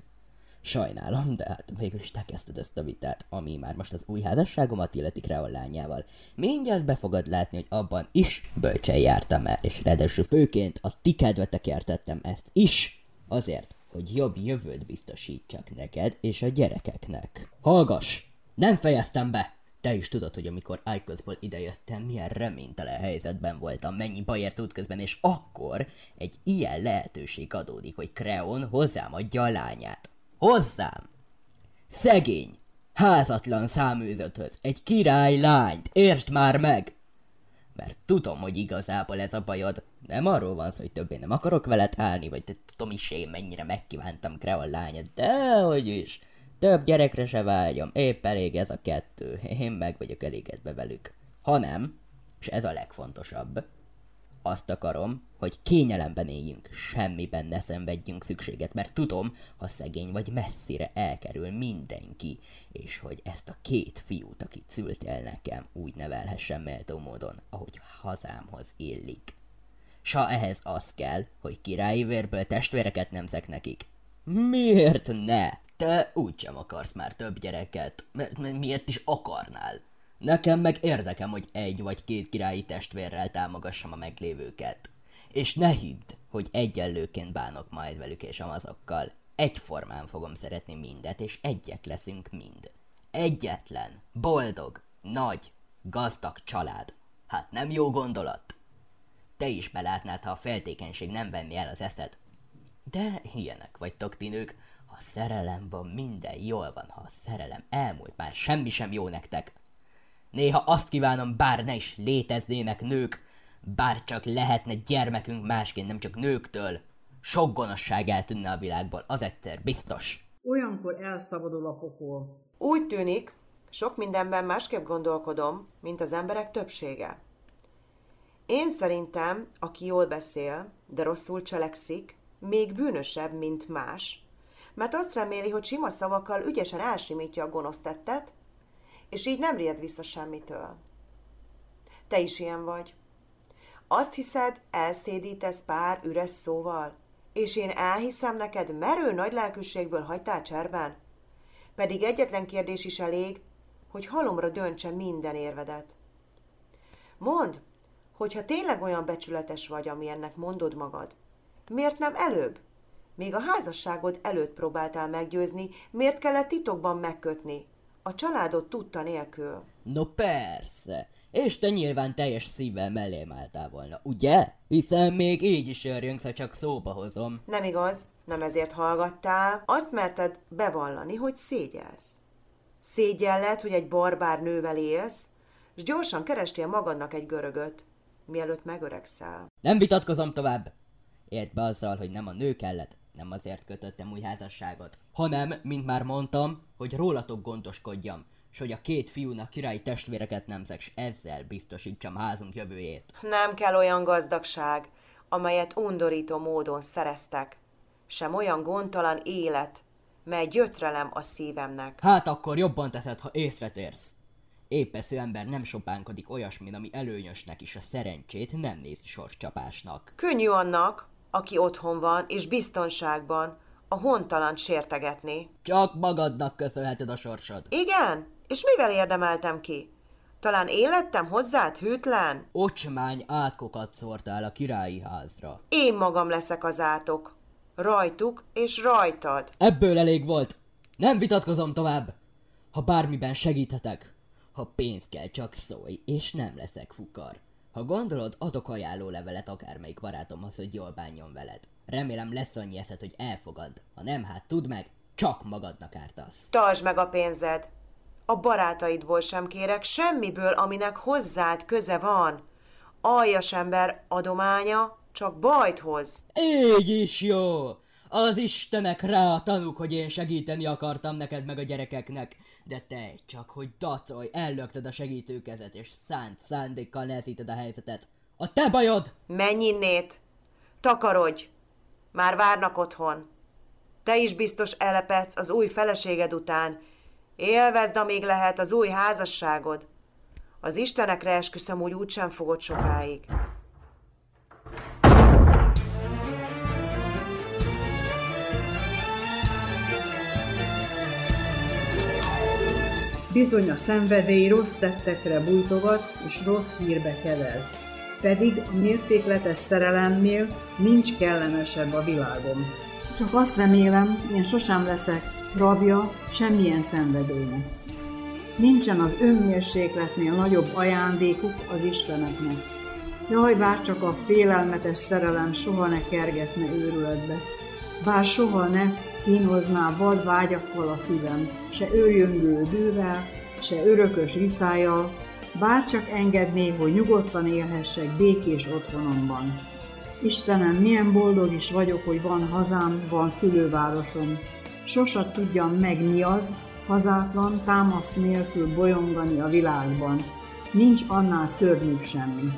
Sajnálom, de hát végül is te kezdted ezt a vitát, ami már most az új házasságomat illeti Kreón lányával. Mindjárt be fogod látni, hogy abban is bölcsen jártam el, és ráadásul főként a ti kedvetekért tettem ezt is, azért, hogy jobb jövőt biztosítsak neked és a gyerekeknek. Hallgass! Nem fejeztem be! Te is tudod, hogy amikor Aigeuszból idejöttem, milyen reménytelen helyzetben voltam, mennyi bajért útközben, és akkor egy ilyen lehetőség adódik, hogy Kreón hozzám adja a lányát. Hozzám! Szegény, házatlan száműzöthöz, egy király lányt, értsd már meg! Mert tudom, hogy igazából ez a bajod. Nem arról van szó, hogy többé nem akarok veled állni, vagy te tudom is én mennyire megkívántam Kreón lányát, de hogy is. Több gyerekre se vágyom, épp elég ez a kettő, én meg vagyok elégedve velük. Hanem, és ez a legfontosabb, azt akarom, hogy kényelemben éljünk, semmiben ne szenvedjünk szükséget, mert tudom, ha szegény vagy, messzire elkerül mindenki, és hogy ezt a két fiút, akit szültél nekem, úgy nevelhessem méltó módon, ahogy hazámhoz illik. Sa ehhez az kell, hogy királyi vérből testvéreket nemzek nekik. Miért ne? Te úgysem akarsz már több gyereket, mert miért is akarnál? Nekem meg érdekem, hogy egy vagy két királyi testvérrel támogassam a meglévőket. És ne hidd, hogy egyenlőként bánok majd velük és amazokkal. Egyformán fogom szeretni mindet, és egyek leszünk mind. Egyetlen, boldog, nagy, gazdag család. Hát nem jó gondolat? Te is belátnád, ha a féltékenység nem venni el az eszed. De ilyenek vagytok ti nők. A szerelemben minden jól van, ha a szerelem elmúlt, már semmi sem jó nektek. Néha azt kívánom, bár ne is léteznének nők, bár csak lehetne gyermekünk másként, nem csak nőktől. Sok gonoszság eltűnne a világból, az egyszer biztos. Olyankor elszabadul a pokol. Úgy tűnik, sok mindenben másképp gondolkodom, mint az emberek többsége. Én szerintem, aki jól beszél, de rosszul cselekszik, még bűnösebb, mint más, mert azt reméli, hogy sima szavakkal ügyesen elsimítja a gonosz tettet, és így nem riad vissza semmitől. Te is ilyen vagy. Azt hiszed, elszédítesz pár üres szóval, és én elhiszem neked, merő nagy lelkűségből hagytál cserben. Pedig egyetlen kérdés is elég, hogy halomra döntse minden érvedet. Mondd, hogyha tényleg olyan becsületes vagy, amilyennek mondod magad, miért nem előbb? Még a házasságod előtt próbáltál meggyőzni, miért kellett titokban megkötni? A családod tudta nélkül. No persze, és te nyilván teljes szívvel mellém álltál volna, ugye? Hiszen még így is örjönsz, ha csak szóba hozom. Nem igaz, nem ezért hallgattál. Azt merted bevallani, hogy szégyelsz. Szégyelled, hogy egy barbár nővel élsz, és gyorsan kerestél magadnak egy görögöt, mielőtt megöregszel. Nem vitatkozom tovább. Értsd be azzal, hogy nem a nő kellett, nem azért kötöttem új házasságot, hanem, mint már mondtam, hogy rólatok gondoskodjam, és hogy a két fiúnak királyi testvéreket nemzek, s ezzel biztosítsam házunk jövőjét. Nem kell olyan gazdagság, amelyet undorító módon szereztek, sem olyan gondtalan élet, mely gyötrelem a szívemnek. Hát akkor jobban teszed, ha észretérsz. Épesző ember nem sopánkodik olyasmin, ami előnyösnek is, a szerencsét nem nézi sorscsapásnak. Könnyű annak, aki otthon van és biztonságban, a hontalant sértegetni. Csak magadnak köszönheted a sorsod. Igen? És mivel érdemeltem ki? Talán én lettem hozzád hűtlen? Ocsmány átkokat szórtál a királyi házra. Én magam leszek az átok. Rajtuk és rajtad. Ebből elég volt. Nem vitatkozom tovább. Ha bármiben segíthetek, ha pénz kell, csak szólj, és nem leszek fukar. Ha gondolod, adok ajánlólevelet akármelyik barátomhoz, hogy jól bánjon veled. Remélem lesz annyi eszed, hogy elfogad. Ha nem, hát tudd meg, csak magadnak ártasz. Tartsd meg a pénzed. A barátaidból sem kérek semmiből, aminek hozzád köze van. Aljas ember adománya csak bajt hoz. Így is jó. Az Istenek rá a tanúk, hogy én segíteni akartam neked meg a gyerekeknek. De te csak, hogy dacolj, ellökted a segítő kezet, és szánt szándékkal nehezíted a helyzetet. A te bajod! Menj innét! Takarodj! Már várnak otthon. Te is biztos elepedsz az új feleséged után. Élvezd, amíg lehet, az új házasságod. Az Istenekre esküszöm, úgy úgysem fogod sokáig. Bizony a szenvedély rossz tettekre bújtogat és rossz hírbe kelel. Pedig a mértékletes szerelemnél nincs kellemesebb a világon. Csak azt remélem, én sosem leszek rabja semmilyen szenvedőnek. Nincsen az önmérsékletnél nagyobb ajándékuk az Isteneknek. Jaj, bár csak a félelmetes szerelem soha ne kergetne őrületbe, bár soha ne kínozná vad vágyakkal a szívem, se őrjöngő bűvel, se örökös viszájjal, bár csak engedné, hogy nyugodtan élhessek békés otthonomban. Istenem, milyen boldog is vagyok, hogy van hazám, van szülővárosom. Sosat tudjam meg, mi az, hazátlan, támasz nélkül bolyongani a világban. Nincs annál szörnyűbb semmi.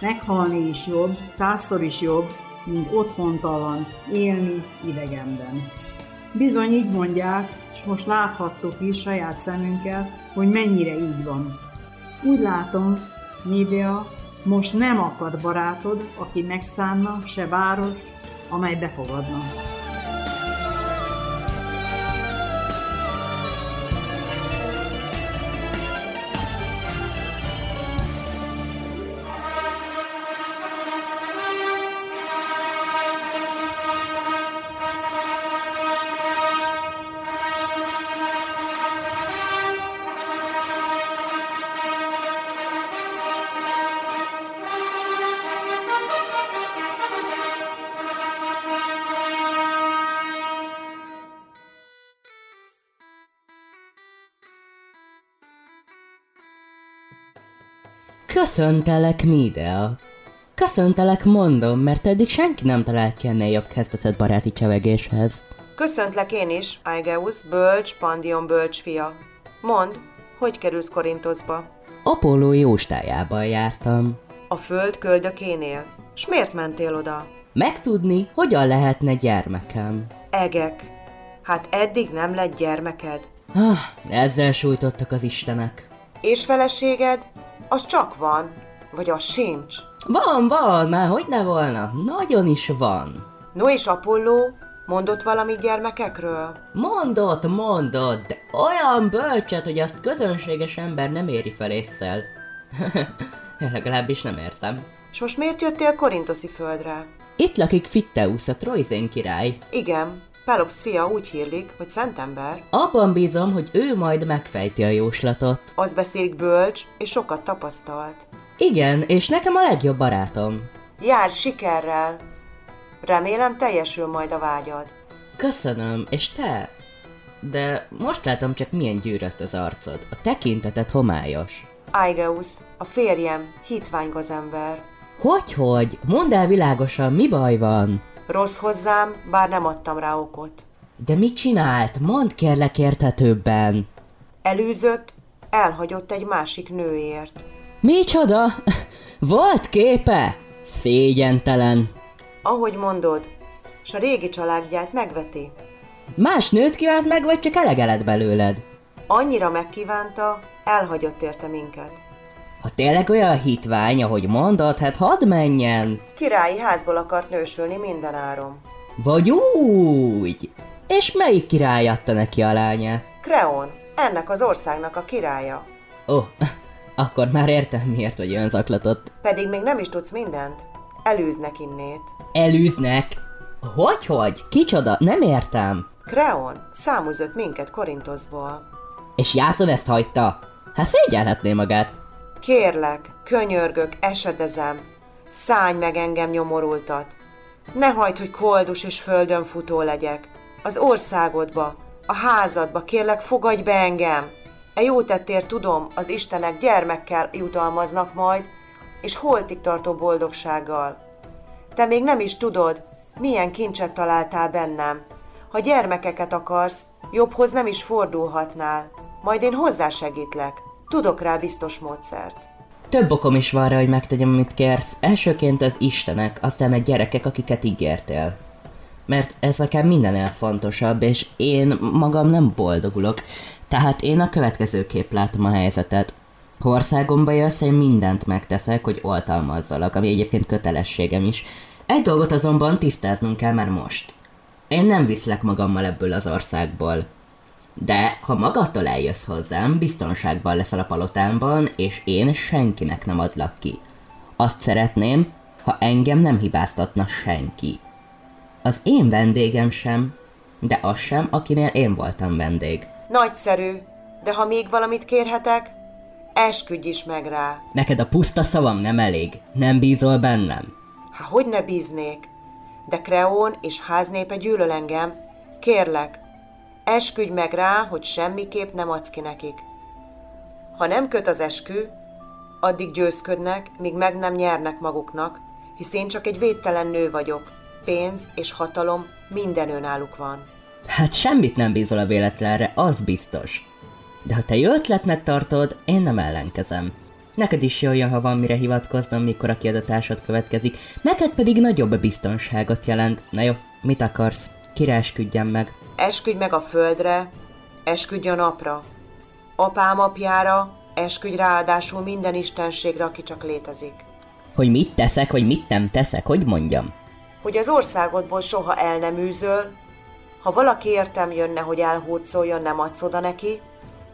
Meghalni is jobb, százszor is jobb, mint otthontalan, élni idegenben. Bizony így mondják, és most láthattok is saját szemünkkel, hogy mennyire így van. Úgy látom, Médeia, most nem akad barátod, aki megszánna, se város, amely befogadna. Köszöntelek, Médeia. Köszöntelek, mondom, mert eddig senki nem talált ki ennél jobb kezdetet baráti csevegéshez. Köszöntlek én is, Aigeusz, bölcs, Pandion bölcs fia. Mondd, hogy kerülsz Korinthoszba? Apolló jóstájában jártam. A föld köldökénél? S miért mentél oda? Megtudni, hogyan lehetne gyermekem. Egek. Hát eddig nem lett gyermeked. Ah, ezzel sújtottak az Istenek. És feleséged? Az csak van, vagy az sincs? Van, van, már hogy ne volna, nagyon is van. No és Apolló, mondott valamit gyermekekről? Mondott, mondott, de olyan bölcset, hogy azt közönséges ember nem éri fel ésszel. Legalábbis nem értem. S most miért jöttél korinthoszi földre? Itt lakik Pittheusz, a Trojzén király. Igen, Pelopsz fia úgy hírlik, hogy szentember. Abban bízom, hogy ő majd megfejti a jóslatot. Az beszélik bölcs, és sokat tapasztalt. Igen, és nekem a legjobb barátom. Jár sikerrel. Remélem, teljesül majd a vágyad. Köszönöm, és te? De most látom csak, milyen gyűrött az arcod. A tekinteted homályos. Aigeusz, a férjem, hitványgazember. Hogyhogy? Mondd el világosan, mi baj van? Rossz hozzám, bár nem adtam rá okot. De mit csinált? Mondd kérlek érthetőbben. Elűzött, elhagyott egy másik nőért. Micsoda? Volt képe? Szégyentelen. Ahogy mondod, s a régi családját megveti. Más nőt kívánt meg, vagy csak elegelet belőled? Annyira megkívánta, elhagyott érte minket. Ha tényleg olyan hitvány, ahogy mondod, hát hadd menjen. Királyi házból akart nősülni mindenáron. Vagy úgy? És melyik király adta neki a lányát? Kreón, ennek az országnak a királya. Ó, oh, akkor már értem, miért vagy olyan zaklatott. Pedig még nem is tudsz mindent. Elűznek innét. Elűznek? Hogy-hogy? Kicsoda? Nem értem. Kreón száműzött minket Korinthoszból. És Iászon ezt hagyta? Hát szégyelhetné magát. Kérlek, könyörgök, esedezem, szállj meg engem nyomorultat. Ne hagyd, hogy koldus és földönfutó legyek. Az országodba, a házadba kérlek, fogadj be engem. E jó tettért tudom, az istenek gyermekkel jutalmaznak majd, és holtig tartó boldogsággal. Te még nem is tudod, milyen kincset találtál bennem. Ha gyermekeket akarsz, jobbhoz nem is fordulhatnál. Majd én hozzásegítlek. Tudok rá biztos módszert. Több okom is van rá, hogy megtegyem, amit kérsz. Elsőként az istenek, aztán a gyerekek, akiket ígértél. Mert ez nekem mindennél fontosabb, és én magam nem boldogulok. Tehát én a következőképp látom a helyzetet. Ha országomba jössz, én mindent megteszek, hogy oltalmazzalak, ami egyébként kötelességem is. Egy dolgot azonban tisztáznunk kell már most. Én nem viszlek magammal ebből az országból. De ha magadtól eljössz hozzám, biztonságban leszel a palotámban, és én senkinek nem adlak ki. Azt szeretném, ha engem nem hibáztatna senki. Az én vendégem sem, de az sem, akinél én voltam vendég. Nagyszerű, de ha még valamit kérhetek, esküdj is meg rá. Neked a puszta szavam nem elég, nem bízol bennem. Há, hogy ne bíznék? De Kreón és háznépe gyűlöl engem, kérlek, esküdj meg rá, hogy semmiképp nem adsz ki nekik. Ha nem köt az eskü, addig győzködnek, míg meg nem nyernek maguknak, hisz én csak egy védtelen nő vagyok. Pénz és hatalom minden önálluk van. Hát semmit nem bízol a véletlenre, az biztos. De ha te jó ötletnek tartod, én nem ellenkezem. Neked is jöjjön, ha van mire hivatkoznom, mikor a kiadatásod következik. Neked pedig nagyobb biztonságot jelent. Na jó, mit akarsz? Kire esküdjem meg? Esküdj meg a földre, esküdj a napra. Apám apjára, esküdj ráadásul minden istenségre, aki csak létezik. Hogy mit teszek, vagy mit nem teszek, hogy mondjam? Hogy az országodból soha el nem űzöl, ha valaki értem jönne, hogy elhurcoljon, nem adsz oda neki,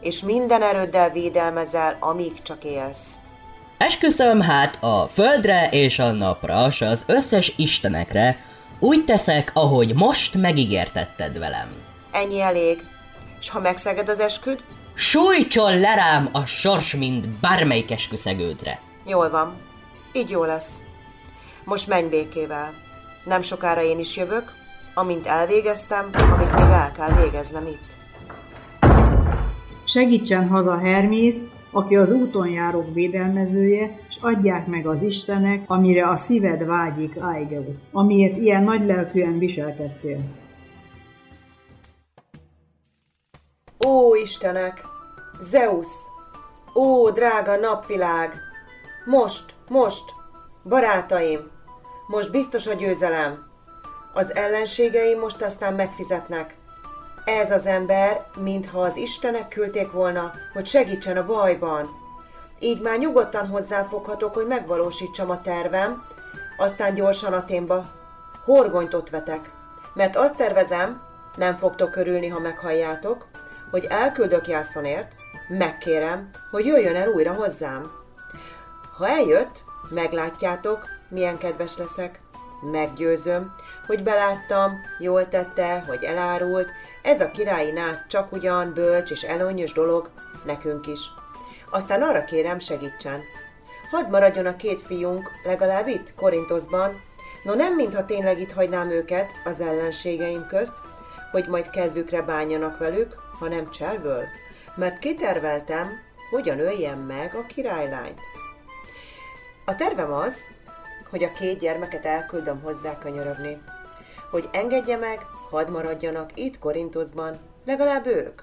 és minden erőddel védelmezel, amíg csak élsz. Esküszöm hát a földre és a napra, s az összes istenekre, úgy teszek, ahogy most megígértetted velem. Ennyi elég. S ha megszeged az esküd? Sújtson le rám a sors, mint bármelyik esküszegődre. Jól van. Így jó lesz. Most menj békével. Nem sokára én is jövök, amint elvégeztem, amit még el kell végeznem itt. Segítsen haza Hermész, aki az úton járók védelmezője, s adják meg az istenek, amire a szíved vágyik, Aigeusz, amiért ilyen nagylelkűen viselkedtél. Ó, istenek! Zeus! Ó, drága napvilág! Most, most, barátaim! Most biztos a győzelem! Az ellenségeim most aztán megfizetnek. Ez az ember, mintha az istenek küldték volna, hogy segítsen a bajban. Így már nyugodtan hozzáfoghatok, hogy megvalósítsam a tervem, aztán gyorsan Athénba horgonyt ott vetek. Mert azt tervezem, nem fogtok örülni, ha meghalljátok, hogy elküldök Iászonért, megkérem, hogy jöjjön el újra hozzám. Ha eljött, meglátjátok, milyen kedves leszek. Meggyőzöm, hogy beláttam, jól tette, hogy elárult, ez a királyi nász csak ugyan bölcs és előnyös dolog, nekünk is. Aztán arra kérem, segítsen. Hadd maradjon a két fiunk, legalább itt, Korinthoszban, no nem mintha tényleg itt hagynám őket az ellenségeim közt, hogy majd kedvükre bánjanak velük, hanem cselből, mert kiterveltem, hogyan öljem meg a királylányt. A tervem az, hogy a két gyermeket elküldöm hozzá könyörögni. Hogy engedje meg, hadd maradjanak itt Korinthoszban, legalább ők.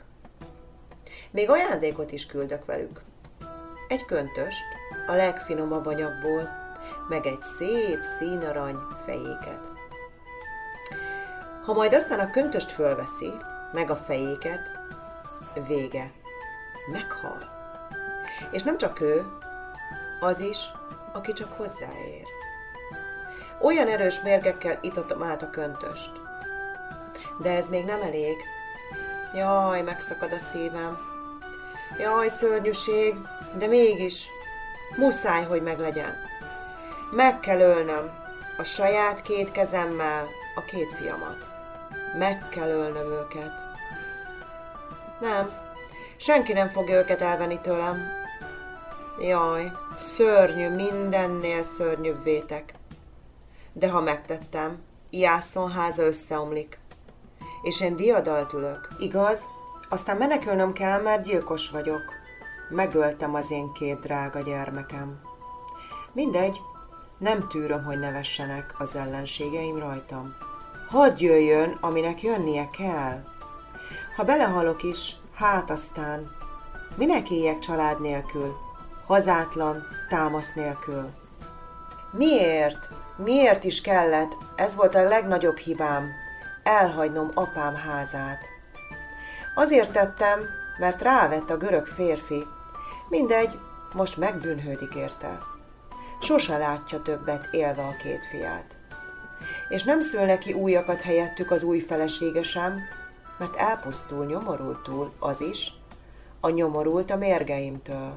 Még ajándékot is küldök velük. Egy köntöst, a legfinomabb anyagból, meg egy szép színarany fejéket. Ha majd aztán a köntöst fölveszi, meg a fejéket, vége. Meghal. És nem csak ő, az is, aki csak hozzáér. Olyan erős mérgekkel itatom át a köntöst. De ez még nem elég. Jaj, megszakad a szívem. Jaj, szörnyűség, de mégis muszáj, hogy meglegyen. Meg kell ölnöm a saját két kezemmel a két fiamat. Meg kell ölnöm őket. Nem, senki nem fogja őket elvenni tőlem. Jaj, szörnyű, mindennél szörnyűbb vétek. De ha megtettem, Iászon háza összeomlik. És én diadalt ülök. Igaz? Aztán menekülnöm kell, mert gyilkos vagyok. Megöltem az én két drága gyermekem. Mindegy, nem tűröm, hogy nevessenek az ellenségeim rajtam. Hadd jöjjön, aminek jönnie kell. Ha belehalok is, hát aztán. Minek éljek család nélkül? Hazátlan, támasz nélkül. Miért? Miért is kellett? Ez volt a legnagyobb hibám. Elhagynom apám házát. Azért tettem, mert rávett a görög férfi. Mindegy, most megbűnhődik érte. Sose látja többet élve a két fiát. És nem szül neki újakat helyettük az új felesége sem, mert elpusztul nyomorultul az is, a nyomorult a mérgeimtől.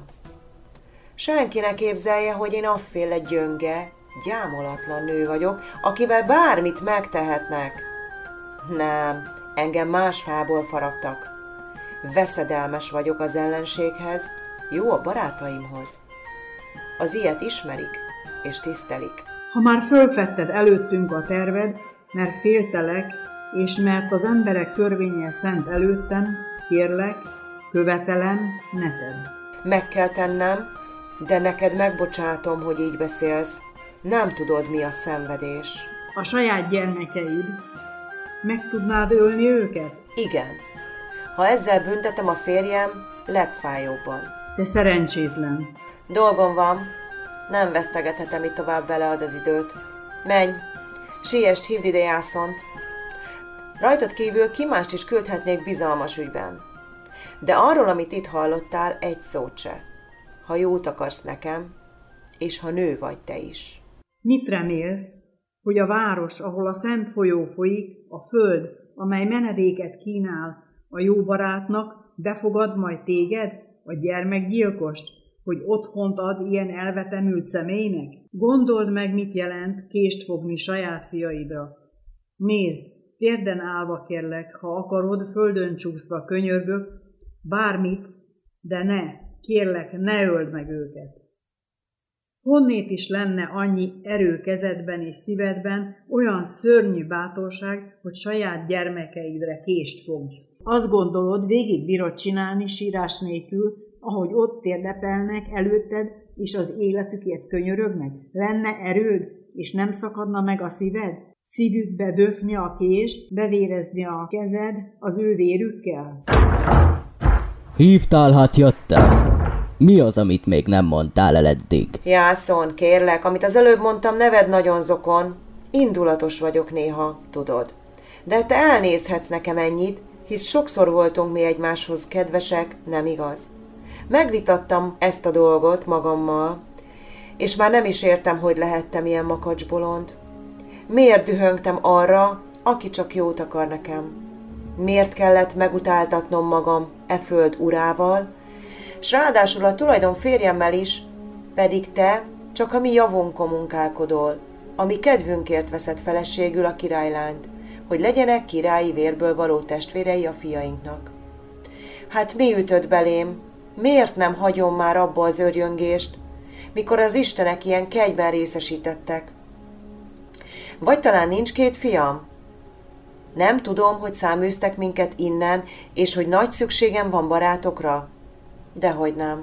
Senki ne képzelje, hogy én afféle gyönge, gyámolatlan nő vagyok, akivel bármit megtehetnek. Nem, engem más fából faragtak. Veszedelmes vagyok az ellenséghez, jó a barátaimhoz. Az ilyet ismerik és tisztelik. Ha már fölfedted előttünk a terved, mert féltelek, és mert az emberek törvénye szent előttem, kérlek, követelem, ne tedd. Meg kell tennem, de neked megbocsátom, hogy így beszélsz. Nem tudod, mi a szenvedés. A saját gyermekeid. Meg tudnád ölni őket? Igen. Ha ezzel büntetem a férjem, legfájóbban. De szerencsétlen. Dolgom van. Nem vesztegethetem itt tovább, belead az időt. Menj! Siess, hívd ide Iászont. Rajtad kívül ki mást is küldhetnék bizalmas ügyben. De arról, amit itt hallottál, egy szót se. Ha jót akarsz nekem, és ha nő vagy te is. Mit remélsz? Hogy a város, ahol a szent folyó folyik, a föld, amely menedéket kínál a jó barátnak, befogad majd téged, a gyermekgyilkost, hogy otthont ad ilyen elvetemült személynek? Gondold meg, mit jelent kést fogni saját fiaidra. Nézd, térden állva kérlek, ha akarod, földön csúszva könyörgök, bármit, de ne, kérlek, ne öld meg őket. Honnét is lenne annyi erő kezedben és szívedben, olyan szörnyű bátorság, hogy saját gyermekeidre kést fogj. Azt gondolod, végig bírod csinálni sírás nélkül, ahogy ott térdepelnek előtted, és az életükért könyörögnek? Lenne erőd, és nem szakadna meg a szíved? Szívükbe döfni a kést, bevérezni a kezed az ő vérükkel? Hívtál, hát jöttem! Mi az, amit még nem mondtál el eddig? Iászon, kérlek, amit az előbb mondtam, ne vedd nagyon zokon. Indulatos vagyok néha, tudod. De te elnézhetsz nekem ennyit, hisz sokszor voltunk mi egymáshoz kedvesek, nem igaz? Megvitattam ezt a dolgot magammal, és már nem is értem, hogy lehettem ilyen makacsbolond. Miért dühöngtem arra, aki csak jót akar nekem? Miért kellett megutáltatnom magam e föld urával, s ráadásul a tulajdon férjemmel is, pedig te csak a mi javunkon munkálkodol, a mi kedvünkért veszed feleségül a királylányt, hogy legyenek királyi vérből való testvérei a fiainknak. Hát mi ütött belém? Miért nem hagyom már abba az örjöngést, mikor az istenek ilyen kegyben részesítettek? Vagy talán nincs két fiam? Nem tudom, hogy száműztek minket innen, és hogy nagy szükségem van barátokra. Dehogy nem.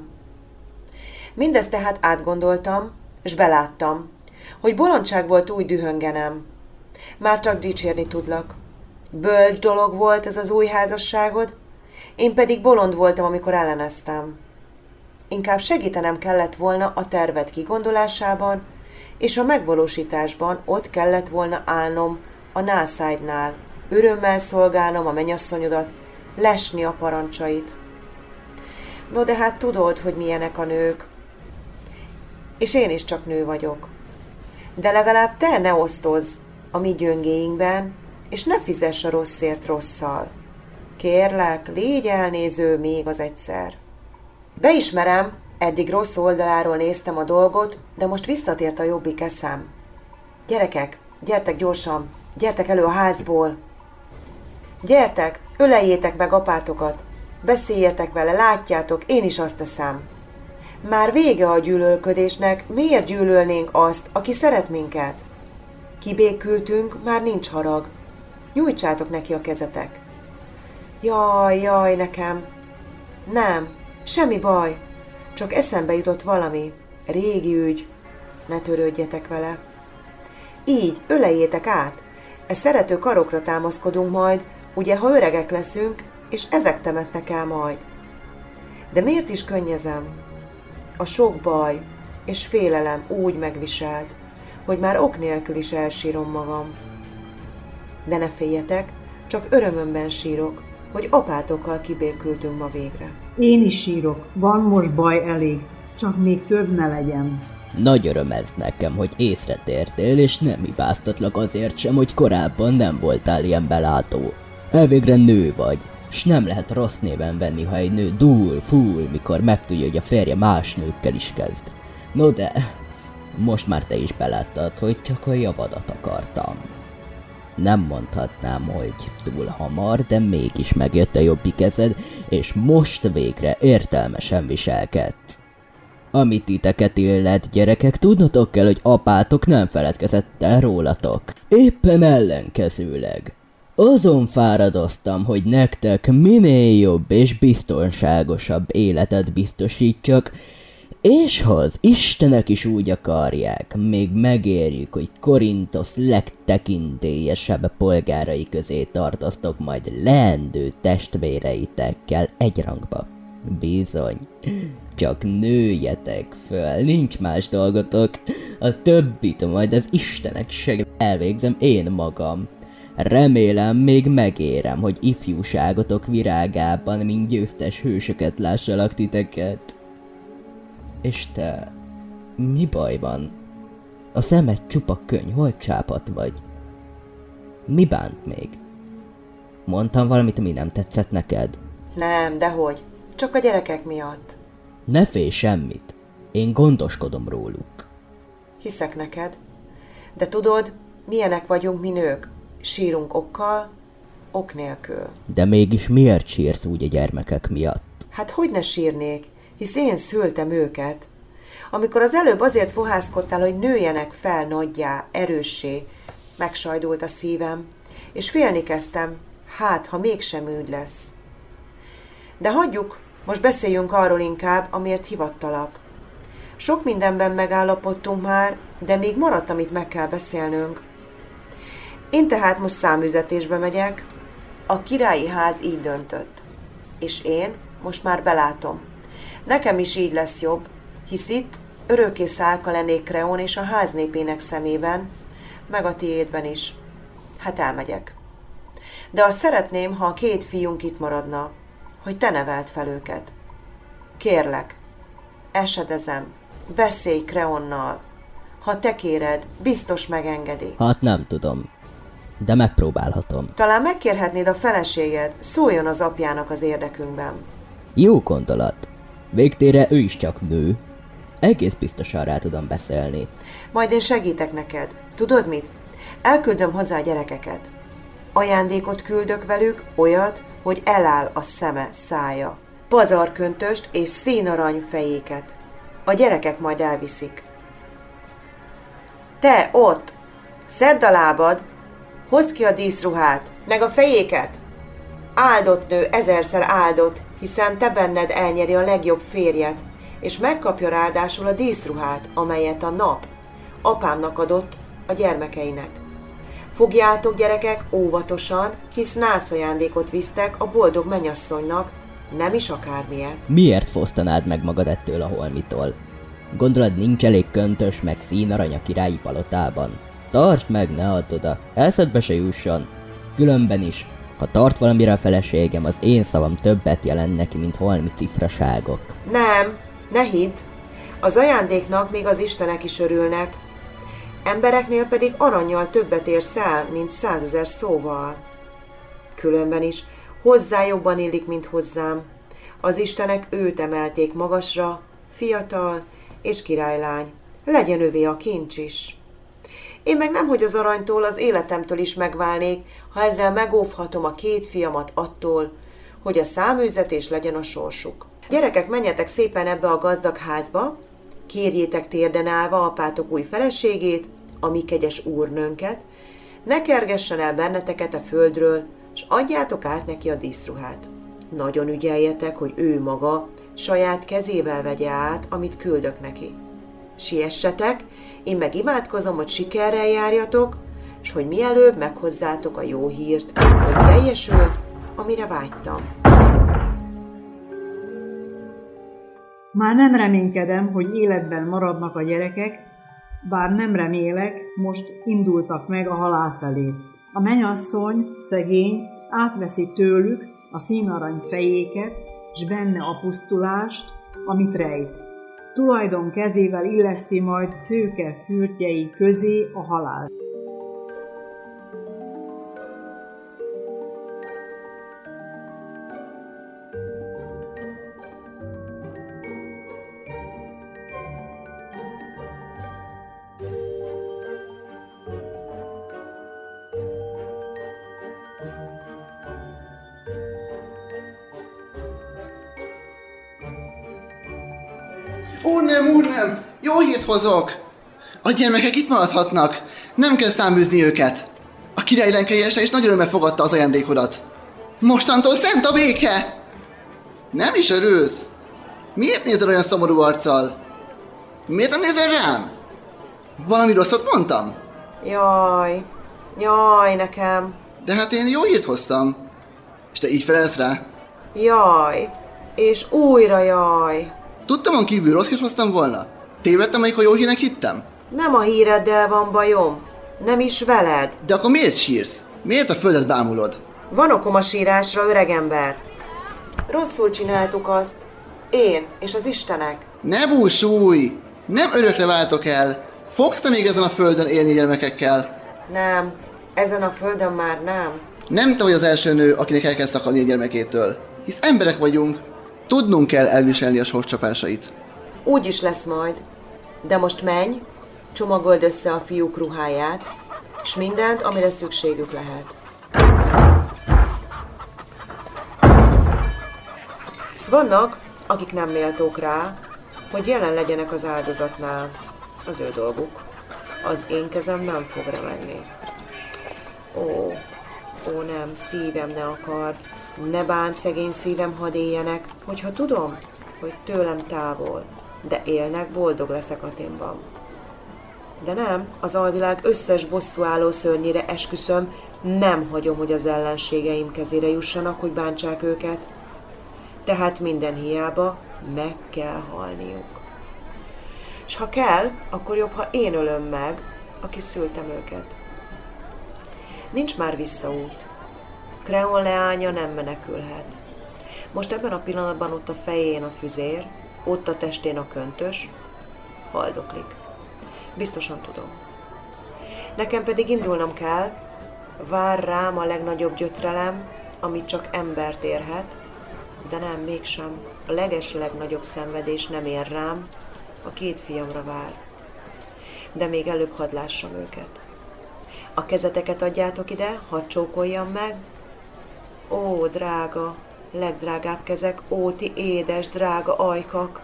Mindezt tehát átgondoltam, és beláttam, hogy bolondság volt úgy dühöngenem. Már csak dicsérni tudlak. Bölcs dolog volt ez az új házasságod, Én pedig bolond voltam, amikor elleneztem. Inkább segítenem kellett volna a tervet kigondolásában, és a megvalósításban ott kellett volna állnom a nászájdnál, örömmel szolgálnom a mennyasszonyodat, lesni a parancsait. No, de hát tudod, hogy milyenek a nők. És én is csak nő vagyok. De legalább te ne osztozz a mi gyöngéinkben, és ne fizess a rosszért rosszal. Kérlek, légy elnéző még az egyszer. Beismerem, eddig rossz oldaláról néztem a dolgot, de most visszatért a jobbik eszem. Gyerekek, gyertek gyorsan, gyertek elő a házból. Gyertek, öleljétek meg apátokat, beszéljetek vele, látjátok, én is azt teszem. Már vége a gyűlölködésnek, miért gyűlölnénk azt, aki szeret minket? Kibékültünk, már nincs harag. Nyújtsátok neki a kezetek. Jaj, jaj, nekem. Nem, semmi baj. Csak eszembe jutott valami. Régi ügy. Ne törődjetek vele. Így, öleljétek át. E szerető karokra támaszkodunk majd, ugye, ha öregek leszünk, és ezek temetnek el majd. De miért is könnyezem? A sok baj és félelem úgy megviselt, hogy már ok nélkül is elsírom magam. De ne féljetek, csak örömömben sírok, hogy apátokkal kibékültünk ma végre. Én is sírok, van most baj elég, csak még több ne legyen. Nagy öröm ez nekem, hogy észre tértél, és nem hibáztatlak azért sem, hogy korábban nem voltál ilyen belátó. Elvégre nő vagy, s nem lehet rossz néven venni, ha egy nő dúl, fúl, mikor megtudja, hogy a férje más nőkkel is kezd. No de, most már te is beláttad, hogy csak a javadat akartam. Nem mondhatnám, hogy túl hamar, de mégis megjött a jobbik kezed, és most végre értelmesen viselkedsz. Amit titeket illet, gyerekek, tudnotok kell, hogy apátok nem feledkezett el rólatok. Éppen ellenkezőleg. Azon fáradoztam, hogy nektek minél jobb és biztonságosabb életet biztosítsak, és ha az Istenek is úgy akarják, még megérjük, hogy Korinthosz legtekintélyesebb polgárai közé tartoztok majd leendő testvéreitekkel egy rangba. Bizony, csak nőjetek föl, nincs más dolgotok, a többit majd az Istenek segít elvégzem én magam. Remélem, még megérem, hogy ifjúságotok virágában, mint győztes hősöket lássalak titeket. És te, mi baj van? A szemed csupa könny, hol csápat vagy? Mi bánt még? Mondtam valamit, ami nem tetszett neked? Nem, dehogy. Csak a gyerekek miatt. Ne félj semmit. Én gondoskodom róluk. Hiszek neked. De tudod, milyenek vagyunk mi nők? Sírunk okkal, ok nélkül. De mégis miért sírsz úgy a gyermekek miatt? Hát hogy ne sírnék, hisz én szültem őket. Amikor az előbb azért fohászkodtál, hogy nőjenek fel nagyjá, erőssé, megsajdult a szívem, és félni kezdtem, hát, ha mégsem ügy lesz. De hagyjuk, most beszéljünk arról inkább, amiért hivattalak. Sok mindenben megállapodtunk már, de még maradt, amit meg kell beszélnünk. Én tehát most száműzetésbe megyek, a királyi ház így döntött, és én most már belátom. Nekem is így lesz jobb, hisz itt örökké szálka lennék Kreón és a ház népének szemében, meg a tiédben is. Hát elmegyek. De azt szeretném, ha a két fiunk itt maradna, hogy te nevelt fel őket. Kérlek, esedezem, beszélj Kreónnal. Ha te kéred, biztos megengedi. Hát nem tudom. De megpróbálhatom. Talán megkérhetnéd a feleséged, szóljon az apjának az érdekünkben. Jó gondolat. Végtére ő is csak nő. Egész biztosan rá tudom beszélni. Majd én segítek neked. Tudod mit? Elküldöm hozzá a gyerekeket. Ajándékot küldök velük, olyat, hogy eláll a szeme, szája. Pazarköntöst és színarany fejéket. A gyerekek majd elviszik. Te ott! Szedd a lábad! Hozd ki a díszruhát, meg a fejéket! Áldott nő, ezerszer áldott, hiszen te benned elnyeri a legjobb férjet, és megkapja ráadásul a díszruhát, amelyet a nap apámnak adott a gyermekeinek. Fogjátok, gyerekek, óvatosan, hisz nászajándékot visztek a boldog mennyasszonynak, Nem is akármilyet. Miért fosztanád meg magad ettől a holmitól? Gondolod, nincs elég köntös meg színarany a királyi palotában? Tartsd meg, ne add oda, eszedbe se jusson. Különben is, ha tart valamire a feleségem, az én szavam többet jelent neki, mint holmi cifraságok. Nem, ne hidd. Az ajándéknak még az istenek is örülnek. Embereknél pedig arannyal többet érsz el, mint százezer szóval. Különben is, hozzá jobban illik, mint hozzám. Az istenek őt emelték magasra, fiatal és királylány. Legyen övé a kincs is. Én meg nemhogy az aranytól, az életemtől is megválnék, ha ezzel megóvhatom a két fiamat attól, hogy a száműzetés legyen a sorsuk. Gyerekek, menjetek szépen ebbe a gazdag házba, kérjétek térden állva apátok új feleségét, a mi kegyes úrnőnket, ne kergessen el benneteket a földről, s adjátok át neki a díszruhát. Nagyon ügyeljetek, hogy ő maga saját kezével vegye át, amit küldök neki. Siessetek, én meg imádkozom, hogy sikerrel járjatok, s hogy mielőbb meghozzátok a jó hírt, hogy teljesült, amire vágytam. Már nem reménykedem, hogy életben maradnak a gyerekek, bár nem remélek, most indultak meg a halál felé. A mennyasszony, szegény, átveszi tőlük a színarany fejéket, s benne a pusztulást, amit rejt. Tulajdon kezével illeszti majd szőke fürtjei közé a halál. Úrnem, úrnem! Jó hírt hozok! A gyermekek itt maradhatnak! Nem kell száműzni őket! A király lenkelyese is nagy örömmel fogadta az ajándékodat! Mostantól szent a béke! Nem is örülsz? Miért nézel olyan szomorú arccal? Miért nem nézel rám? Valami rosszat mondtam? Jaj, jaj nekem! De hát én jó hírt hoztam! És te így felelsz rá? Jaj, és újra jaj! Tudtamon kívül rossz hírt hoztam volna? Tévedtem, amelyik a jó hírnek hittem? Nem a híreddel van bajom. Nem is veled. De akkor miért sírsz? Miért a földet bámulod? Van okom a sírásra, öregember. Rosszul csináltuk azt. Én és az istenek. Ne búsulj! Nem örökre váltok el. Fogsz te még ezen a földön élni gyermekekkel? Nem. Ezen a földön már nem. Nem te vagy az első nő, akinek el kell szakadni a gyermekétől. Hisz emberek vagyunk. Tudnunk kell elviselni a sorscsapásait. Úgy is lesz majd. De most menj, csomagold össze a fiúk ruháját, és mindent, amire szükségük lehet. Vannak, akik nem méltók rá, hogy jelen legyenek az áldozatnál. Az ő dolguk. Az én kezem nem fog remegni. Ó, ó nem, szívem, ne akard. Ne bánt, szegény szívem, hadd éljenek, hogyha tudom, hogy tőlem távol, de élnek, boldog leszek Athénban. De nem, az alvilág összes bosszúálló szörnyére esküszöm, nem hagyom, hogy az ellenségeim kezére jussanak, hogy bántsák őket. Tehát minden hiába meg kell halniuk. És ha kell, akkor jobb, ha én ölöm meg, aki szültem őket. Nincs már visszaút. Kreón leánya nem menekülhet. Most ebben a pillanatban ott a fején a füzér, ott a testén a köntös, haldoklik. Biztosan tudom. Nekem pedig indulnom kell, vár rám a legnagyobb gyötrelem, amit csak embert érhet, de nem, mégsem. A leges legnagyobb szenvedés nem ér rám, a két fiamra vár. De még előbb hadd lássam őket. A kezeteket adjátok ide, hadd csókoljam meg. Ó, drága, legdrágább kezek, ó, ti édes, drága ajkak!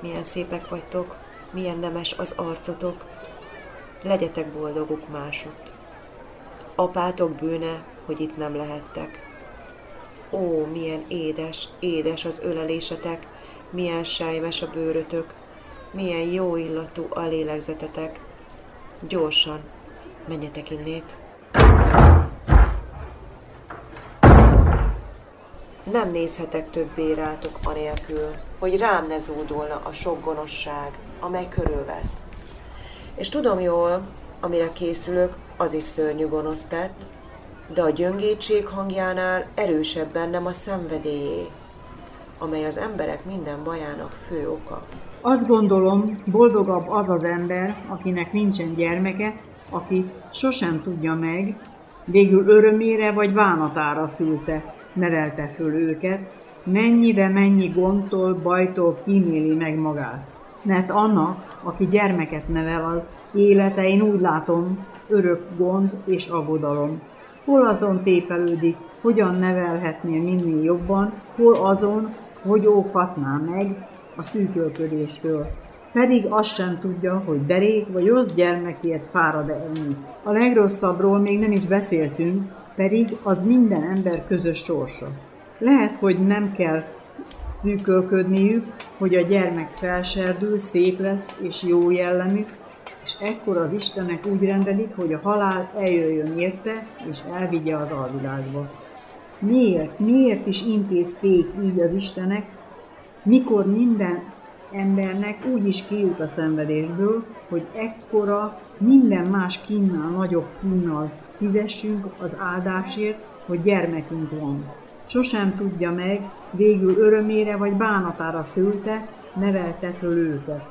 Milyen szépek vagytok, milyen nemes az arcotok! Legyetek boldoguk másutt! Apátok bűne, hogy itt nem lehettek. Ó, milyen édes, édes az ölelésetek, milyen sejmes a bőrötök, milyen jó illatú a lélegzetetek! Gyorsan, menjetek innét! nem nézhetek többé rátok anélkül, hogy rám ne zúdulna a sok gonoszság, amely körülvesz. És tudom jól, amire készülök, az is szörnyű gonosz tett, de a gyöngétség hangjánál erősebb bennem a szenvedélyé, amely az emberek minden bajának fő oka. Azt gondolom, boldogabb az az ember, akinek nincsen gyermeke, aki sosem tudja meg, végül örömére vagy bánatára szülte, nevelte föl őket, mennyire mennyi gondtól, bajtól kíméli meg magát. Mert annak, aki gyermeket nevel, az élete, én úgy látom, örök gond és aggodalom. Hol azon tépelődik, hogyan nevelhetnél minél jobban, hol azon, hogy óvhatná meg a szűkölködéstől. Pedig azt sem tudja, hogy derék vagy rossz gyermekért fárad-e enni. A legrosszabbról még nem is beszéltünk, pedig az minden ember közös sorsa. Lehet, hogy nem kell szűkölködniük, hogy a gyermek felserdül, szép lesz és jó jellemű, és ekkor az Istenek úgy rendelik, hogy a halál eljöjjön érte, és elvigye az alvilágba. Miért, miért is intézték így az Istenek, mikor minden embernek úgy is kijut a szenvedésből, hogy ekkora minden más kínnal, nagyobb kínnal fizessünk az áldásért, hogy gyermekünk van. Sosem tudja meg, végül örömére vagy bánatára szülte, nevelte föl őket.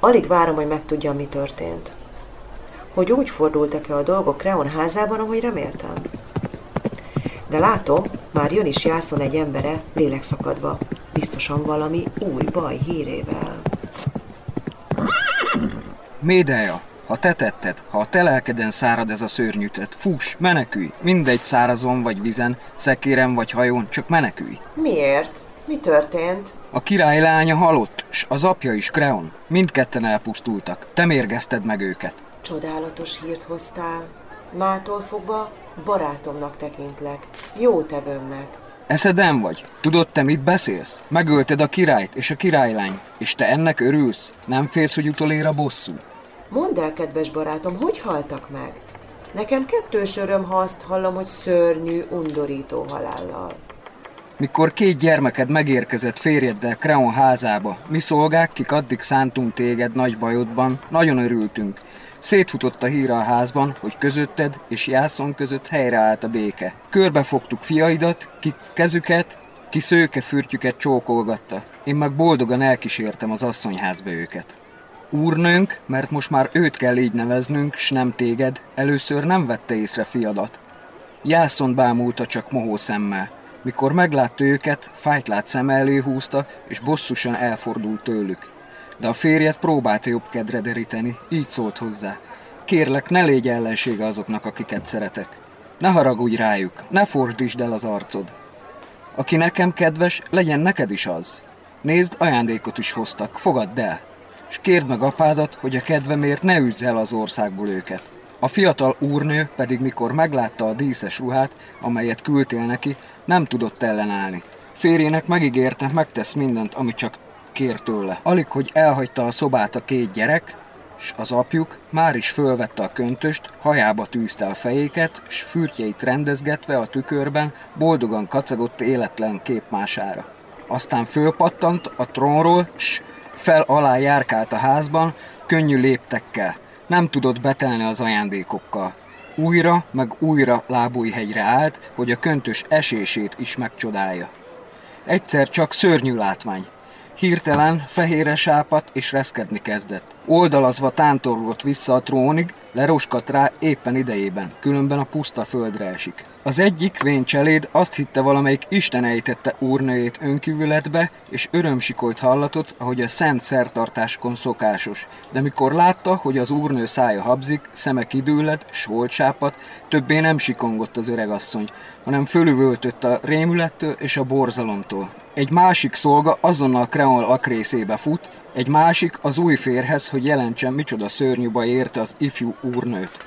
Alig várom, hogy megtudjam, mi történt. Hogy úgy fordultak-e a dolgok Kreón házában, ahogy reméltem. De látom, már jön is Iászón egy embere, lélekszakadva. Biztosan valami új baj hírével. Médeia, ha te tetted, ha a te lelkeden szárad ez a szörnyűtet, fuss, menekülj! Mindegy, szárazon vagy vizen, szekéren vagy hajón, csak menekülj! Miért? Mi történt? A király lánya halott, s az apja is, Kreón. Mindketten elpusztultak. Te mérgezted meg őket. Csodálatos hírt hoztál. Mától fogva barátomnak tekintlek. Jó tevőmnek. Eszeden vagy? Tudod, te mit beszélsz? Megölted a királyt és a királylányt, és te ennek örülsz? Nem félsz, hogy utolér a bosszú? Mondd el, kedves barátom, hogy haltak meg? Nekem kettős öröm, ha azt hallom, hogy szörnyű, undorító halállal. Mikor két gyermeked megérkezett férjeddel Kreón házába, mi szolgák, kik addig szántunk téged nagy bajodban, nagyon örültünk. Szétfutott a hír a házban, hogy közötted és Iászón között helyreállt a béke. Körbefogtuk fiaidat, kik kezüket, ki szőkefürtjüket csókolgatta. Én meg boldogan elkísértem az asszonyházba őket. Úrnőnk, mert most már őt kell így neveznünk, s nem téged, először nem vette észre fiadat. Iászont bámulta csak mohó szemmel. Mikor meglátta őket, fájtlált szem elé húzta, és bosszusan elfordult tőlük. De a férjed próbálta jobbkedre deríteni, így szólt hozzá. Kérlek, ne légy ellensége azoknak, akiket szeretek. Ne haragudj rájuk, ne fordítsd el az arcod. Aki nekem kedves, legyen neked is az. Nézd, ajándékot is hoztak, fogadd el. S kérd meg apádat, hogy a kedvemért ne üzz el az országból őket. A fiatal úrnő pedig, mikor meglátta a díszes ruhát, amelyet küldtél neki, nem tudott ellenállni. Férjének megígérte, megtesz mindent, ami csak kér tőle. Alig, hogy elhagyta a szobát a két gyerek, s az apjuk már is fölvette a köntöst, hajába tűzte a fejéket, s fürtjeit rendezgetve a tükörben boldogan kacagott életlen képmására. Aztán fölpattant a trónról, s fel alá járkált a házban, könnyű léptekkel. Nem tudott betelni az ajándékokkal. Újra, meg újra lábújhegyre állt, hogy a köntös esését is megcsodálja. Egyszer csak szörnyű látvány. Hirtelen fehére sápadt és reszkedni kezdett. Oldalazva tántorgott vissza a trónig, leroskadt rá éppen idejében, különben a puszta földre esik. Az egyik vén cseléd azt hitte, valamelyik Isten ejtette úrnőjét önkívületbe, és örömsikolyt hallatott, ahogy a szent szertartáskon szokásos, de mikor látta, hogy az úrnő szája habzik, szeme kidülled, s volt sápat, többé nem sikongott az öregasszony, hanem fölüvöltött a rémülettől és a borzalomtól. Egy másik szolga azonnal Kreón lakrészébe fut, egy másik az új férhez, hogy jelentsen, micsoda szörnyű baj érte az ifjú úrnőt.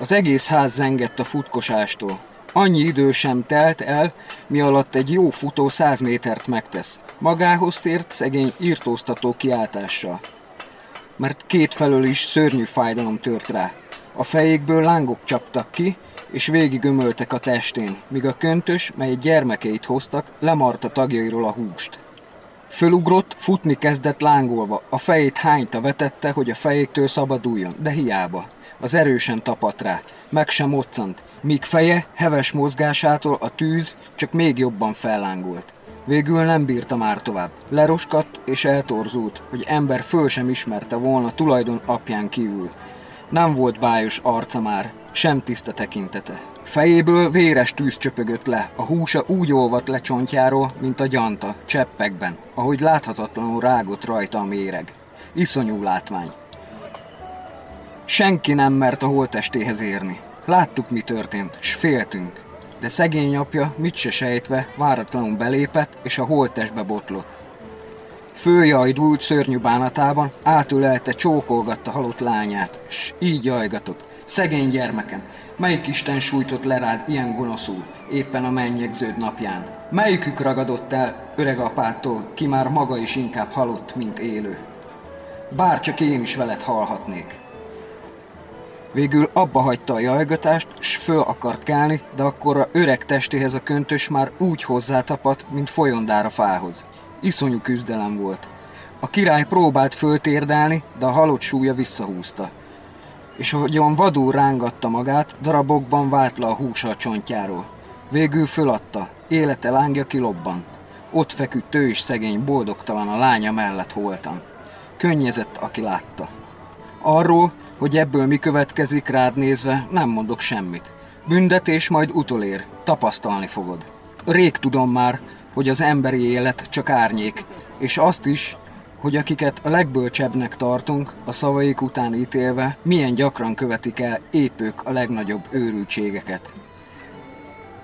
Az egész ház zengett a futkosástól. Annyi idő sem telt el, mi alatt egy jó futó száz métert megtesz. Magához tért szegény írtóztató kiáltással. Mert kétfelől is szörnyű fájdalom tört rá. A fejékből lángok csaptak ki, és végigömöltek a testén, míg a köntös, mely gyermekeit hoztak, lemarta tagjairól a húst. Fölugrott, futni kezdett lángolva, a fejét hányta vetette, hogy a fejéktől szabaduljon, de hiába. Az erősen tapadt rá, meg sem moccant, míg feje heves mozgásától a tűz csak még jobban fellángolt. Végül nem bírta már tovább, leroskadt és eltorzult, hogy ember föl sem ismerte volna tulajdon apján kívül. Nem volt bájos arca már, sem tiszta tekintete. Fejéből véres tűz csöpögött le, a húsa úgy olvadt le csontjáról, mint a gyanta, cseppekben, ahogy láthatatlanul rágott rajta a méreg. Iszonyú látvány. Senki nem mert a holttestéhez érni. Láttuk, mi történt, s féltünk. De szegény apja, mit se sejtve, váratlanul belépett, és a holttestbe botlott. Följajdult szörnyű bánatában, átülelte, csókolgatta halott lányát, s így jajgatott. Szegény gyermekem, melyik isten sújtott le rád ilyen gonoszul, éppen a mennyegződ napján? Melyikük ragadott el öreg apától, ki már maga is inkább halott, mint élő? Bárcsak én is veled halhatnék. Végül abba hagyta a jajgatást, s föl akart kelni, de akkor a öreg testéhez a köntös már úgy hozzátapadt, mint folyandára fához. Iszonyú küzdelem volt. A király próbált föltérdelni, de a halott súlya visszahúzta. És ahogyan vadul rángatta magát, darabokban vált le a húsa a csontjáról. Végül föladta, élete lángja kilobbant. Ott feküdt ő is szegény, boldogtalan a lánya mellett holtan. Könnyezett, aki látta. Arról, hogy ebből mi következik rád nézve, nem mondok semmit. Büntetés majd utolér, tapasztalni fogod. Rég tudom már, hogy az emberi élet csak árnyék, és azt is, hogy akiket a legbölcsebbnek tartunk, a szavaik után ítélve, milyen gyakran követik el épp ők a legnagyobb őrültségeket.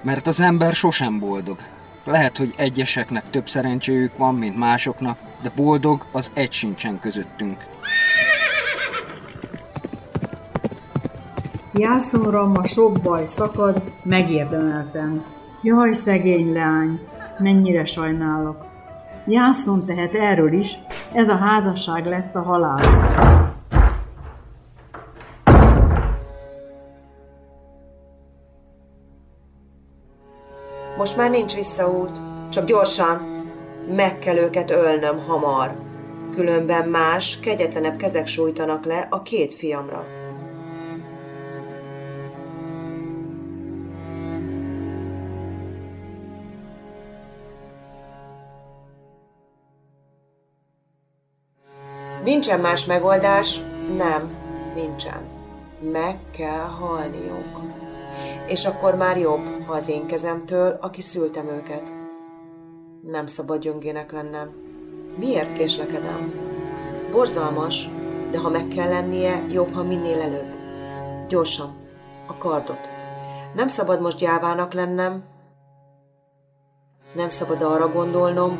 Mert az ember sosem boldog. Lehet, hogy egyeseknek több szerencséjük van, mint másoknak, de boldog az egy sincsen közöttünk. Iászonra ma sok baj szakad, megérdemelten. Jaj, szegény leány, mennyire sajnálok. Iászon tehet erről is, ez a házasság lett a halál. Most már nincs visszaút, csak gyorsan. Meg kell őket ölnöm hamar. Különben más, kegyetlenebb kezek sújtanak le a két fiamra. Nincsen más megoldás? Nem, nincsen. Meg kell halniuk. És akkor már jobb, ha az én kezemtől, aki szültem őket. Nem szabad gyöngének lennem. Miért késlekedem? Borzalmas, de ha meg kell lennie, jobb, ha minél előbb. Gyorsan, a kardot. Nem szabad most gyávának lennem. Nem szabad arra gondolnom,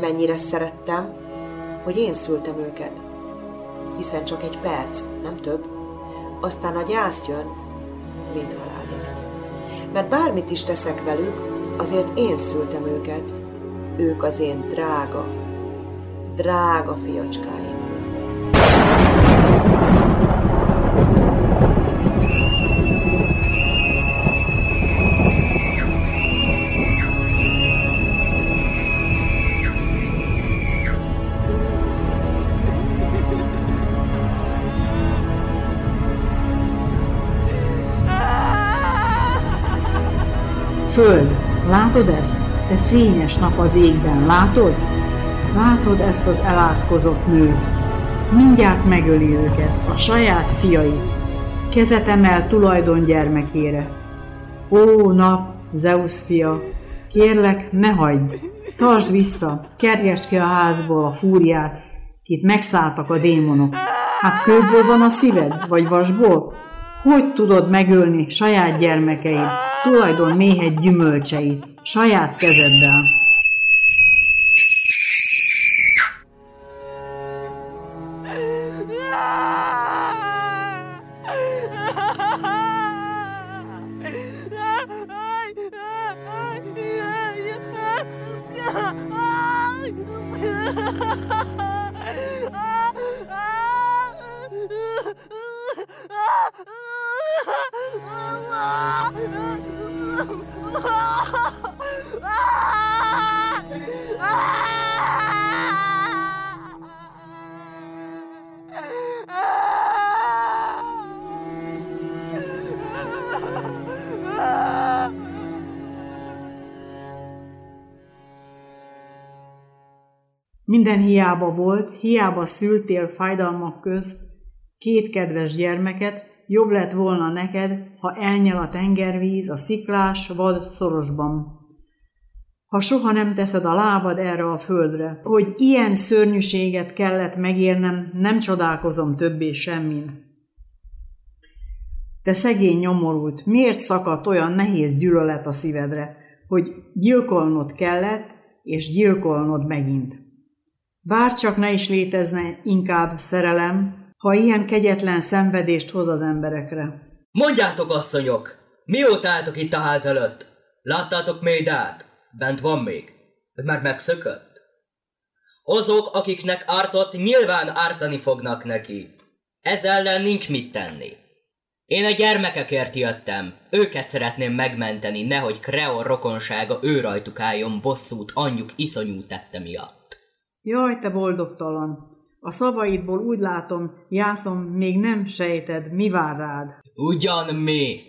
mennyire szerettem, hogy én szültem őket. Hiszen csak egy perc, nem több. Aztán a gyász jön, mint halálig. Mert bármit is teszek velük, azért én szültem őket. Ők az én drága, drága fiacskáim. Föld, látod ezt? Te fényes nap az égben, látod? Látod ezt az elátkozott nőt? Mindjárt megöli őket, a saját fiait. Kezet emel tulajdon gyermekére. Ó, nap, Zeusz fia, kérlek, ne hagyd! Tartsd vissza, kergesd ki a házból a fúriát, kit megszálltak a démonok. Hát kőből van a szíved, vagy vasból? Hogy tudod megölni saját gyermekeit, tulajdon méhed gyümölcseit, saját kezeddel? Minden hiába volt, hiába szültél fájdalmak közt két kedves gyermeket, jobb lett volna neked, ha elnyel a tengervíz a sziklás vad szorosban. Ha soha nem teszed a lábad erre a földre, hogy ilyen szörnyűséget kellett megérnem, nem csodálkozom többé semmin. Te szegény nyomorult, miért szakadt olyan nehéz gyűlölet a szívedre, hogy gyilkolnod kellett, és gyilkolnod megint? Bárcsak ne is létezne inkább szerelem, ha ilyen kegyetlen szenvedést hoz az emberekre. Mondjátok, asszonyok, mióta álltok itt a ház előtt? Láttátok Médeát? Bent van még? Már megszökött? Azok, akiknek ártott, nyilván ártani fognak neki. Ez ellen nincs mit tenni. Én a gyermekekért jöttem. Őket szeretném megmenteni, nehogy Kreón rokonsága ő rajtuk álljon bosszút anyjuk iszonyú tette miatt. Jaj, te boldogtalan! A szavaidból úgy látom, Iászon, még nem sejted, mi vár rád. Ugyan mi?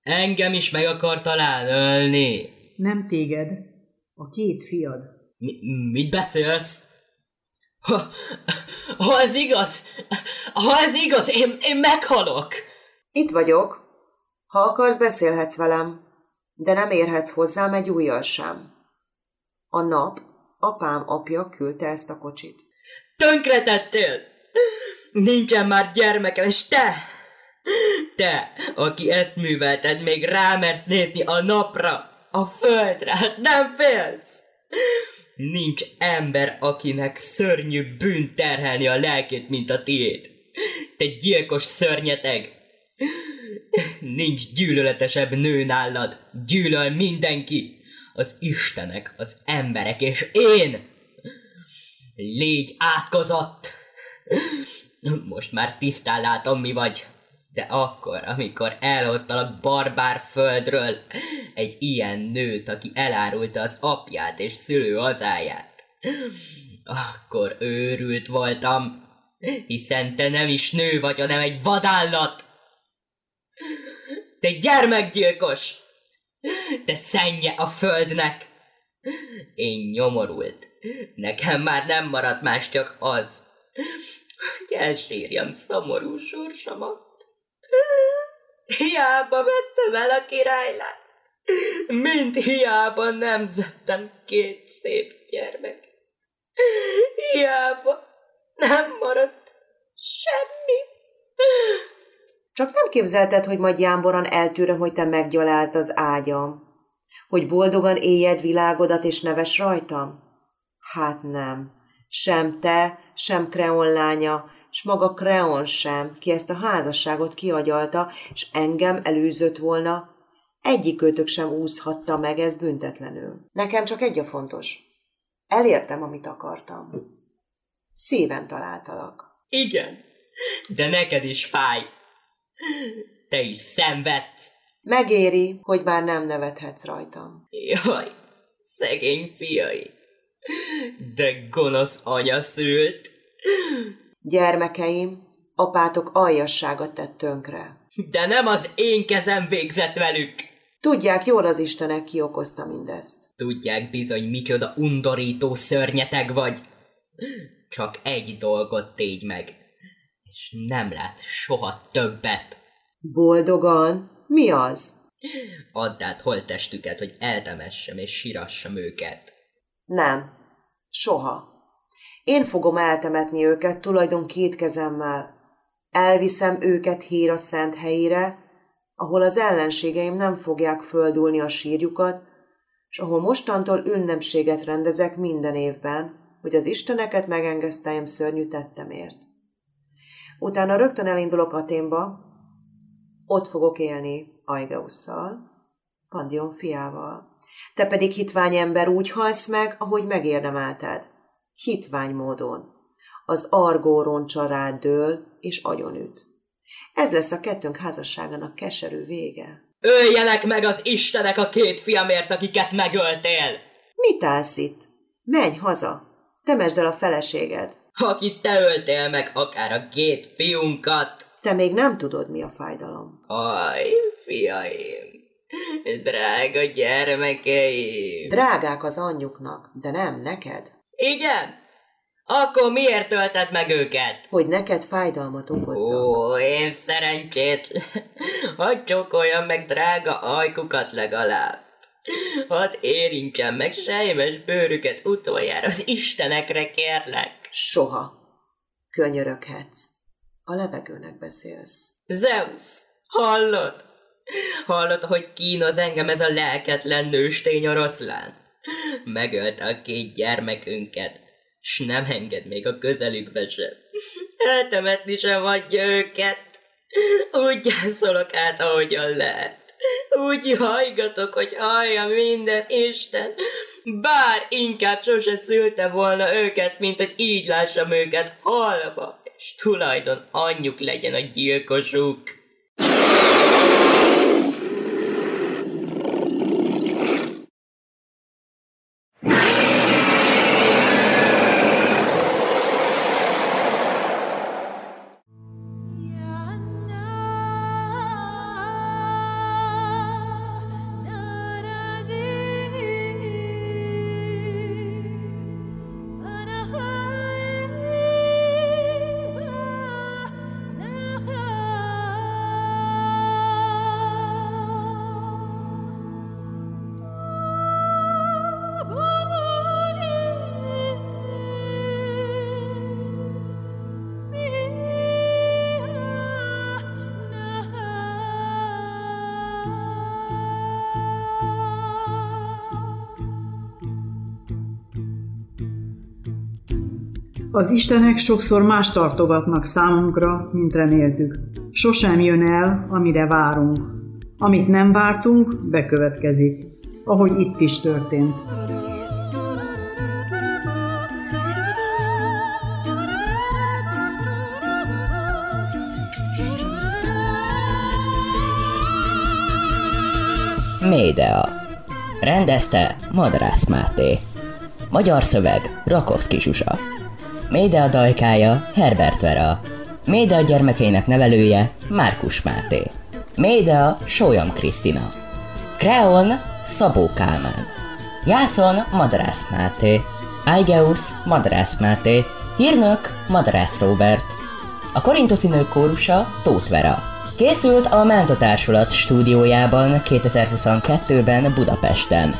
Engem is meg akar talán ölni. Nem téged, a két fiad. Mi, mit beszélsz? Ha, ha ez igaz, ha ez igaz, én, én meghalok. Itt vagyok. Ha akarsz, beszélhetsz velem, de nem érhetsz hozzám egy ujjal sem. A nap, apám apja küldte ezt a kocsit. Tönkretettél! Nincsen már gyermekem, és te! Te, aki ezt művelted, még rámersz nézni a napra, a földre, hát nem félsz! Nincs ember, akinek szörnyű bűn terhelni a lelkét, mint a tiéd. Te gyilkos szörnyeteg! Nincs gyűlöletesebb nő nálad, gyűlöl mindenki! Az istenek, az emberek és én! Légy átkozott! Most már tisztán látom, mi vagy. De akkor, amikor elhoztalak barbár földről egy ilyen nőt, aki elárulta az apját és szülőhazáját, akkor őrült voltam, hiszen te nem is nő vagy, hanem egy vadállat! Te gyermekgyilkos! Te szennye a földnek! Én nyomorult. Nekem már nem maradt más, csak az, hogy elsírjam szomorú sorsomat. Hiába vettem el a királylát, mint hiába nemzettem két szép gyermek. Hiába nem maradt semmi. Csak nem képzelted, hogy majd jámboran eltűröm, hogy te meggyalázd az ágyam? Hogy boldogan éljed világodat és neves rajtam? Hát nem. Sem te, sem Kreón lánya, s maga Kreón sem, ki ezt a házasságot kiagyalta, s engem elűzött volna. Egyikőtök sem úszhatta meg ezt büntetlenül. Nekem csak egy a fontos. Elértem, amit akartam. Szíven találtalak. Igen, de neked is fáj. Te is szenvedsz. Megéri, hogy már nem nevethetsz rajtam. Jaj, szegény fiai. De gonosz anya szült. Gyermekeim, apátok aljasságot tett tönkre. De nem az én kezem végzett velük. Tudják jól az istenek, ki okozta mindezt. Tudják bizony, micsoda undorító szörnyeteg vagy. Csak egy dolgot tégy meg, és nem lát soha többet. Boldogan? Mi az? Add át holttestüket, hogy eltemessem és sírassam őket. Nem. Soha. Én fogom eltemetni őket tulajdon két kezemmel. Elviszem őket Héra szent helyére, ahol az ellenségeim nem fogják földulni a sírjukat, és ahol mostantól ünnepséget rendezek minden évben, hogy az isteneket megengeszteljem szörnyű tettemért. Utána rögtön elindulok Athénba. Ott fogok élni Aigeusszal, Pandion fiával. Te pedig, hitvány ember, úgy halsz meg, ahogy megérdemelted. Hitvány módon. Az Argó roncsa rád dől és agyonüt. Ez lesz a kettőnk házasságának keserű vége. Öljenek meg az istenek a két fiamért, akiket megöltél! Mit állsz itt? Menj haza! Temesd el a feleséged! Akit te öltél meg, akár a két fiunkat! Te még nem tudod, mi a fájdalom. Aj, fiaim! Drága gyermekeim! Drágák az anyjuknak, de nem neked. Igen? Akkor miért ölted meg őket? Hogy neked fájdalmat okozzak. Ó, én szerencsét! Hadd csókoljam meg drága ajkukat legalább. Hadd érintsem meg sejmes bőrüket utoljára az istenekre, kérlek. Soha. Könyöröghetsz. A levegőnek beszélsz. Zeusz, hallod? Hallod, hogy kínos engem ez a lelketlen nőstény oroszlán? Megölte a két gyermekünket, s nem enged még a közelükbe sem. Eltemetni sem adja őket. Úgy gyászolok át, ahogyan lehet. Úgy hajgatok, hogy hallja minden Isten. Bár inkább sose szülte volna őket, mint hogy így lássam őket halva, és tulajdon anyjuk legyen a gyilkosuk. Az istenek sokszor más tartogatnak számunkra, mint reméltük. Sosem jön el, amire várunk. Amit nem vártunk, bekövetkezik. Ahogy itt is történt. Médeia. Rendezte Madarász Máté. Magyar szöveg Rakovszki Zsuzsa. Médeia dajkája Herbert Vera. Médeia gyermekeinek nevelője Márkus Máté. Médeia Sólyom Krisztina. Kreón Szabó Kálmán. Iászón Madarász Máté. Aigeusz Madarász Máté. Hírnök Madarász Róbert. A korinthoszi nők kórusa Tóth Vera. Készült a Menta Társulat stúdiójában kétezer-huszonkettőben Budapesten.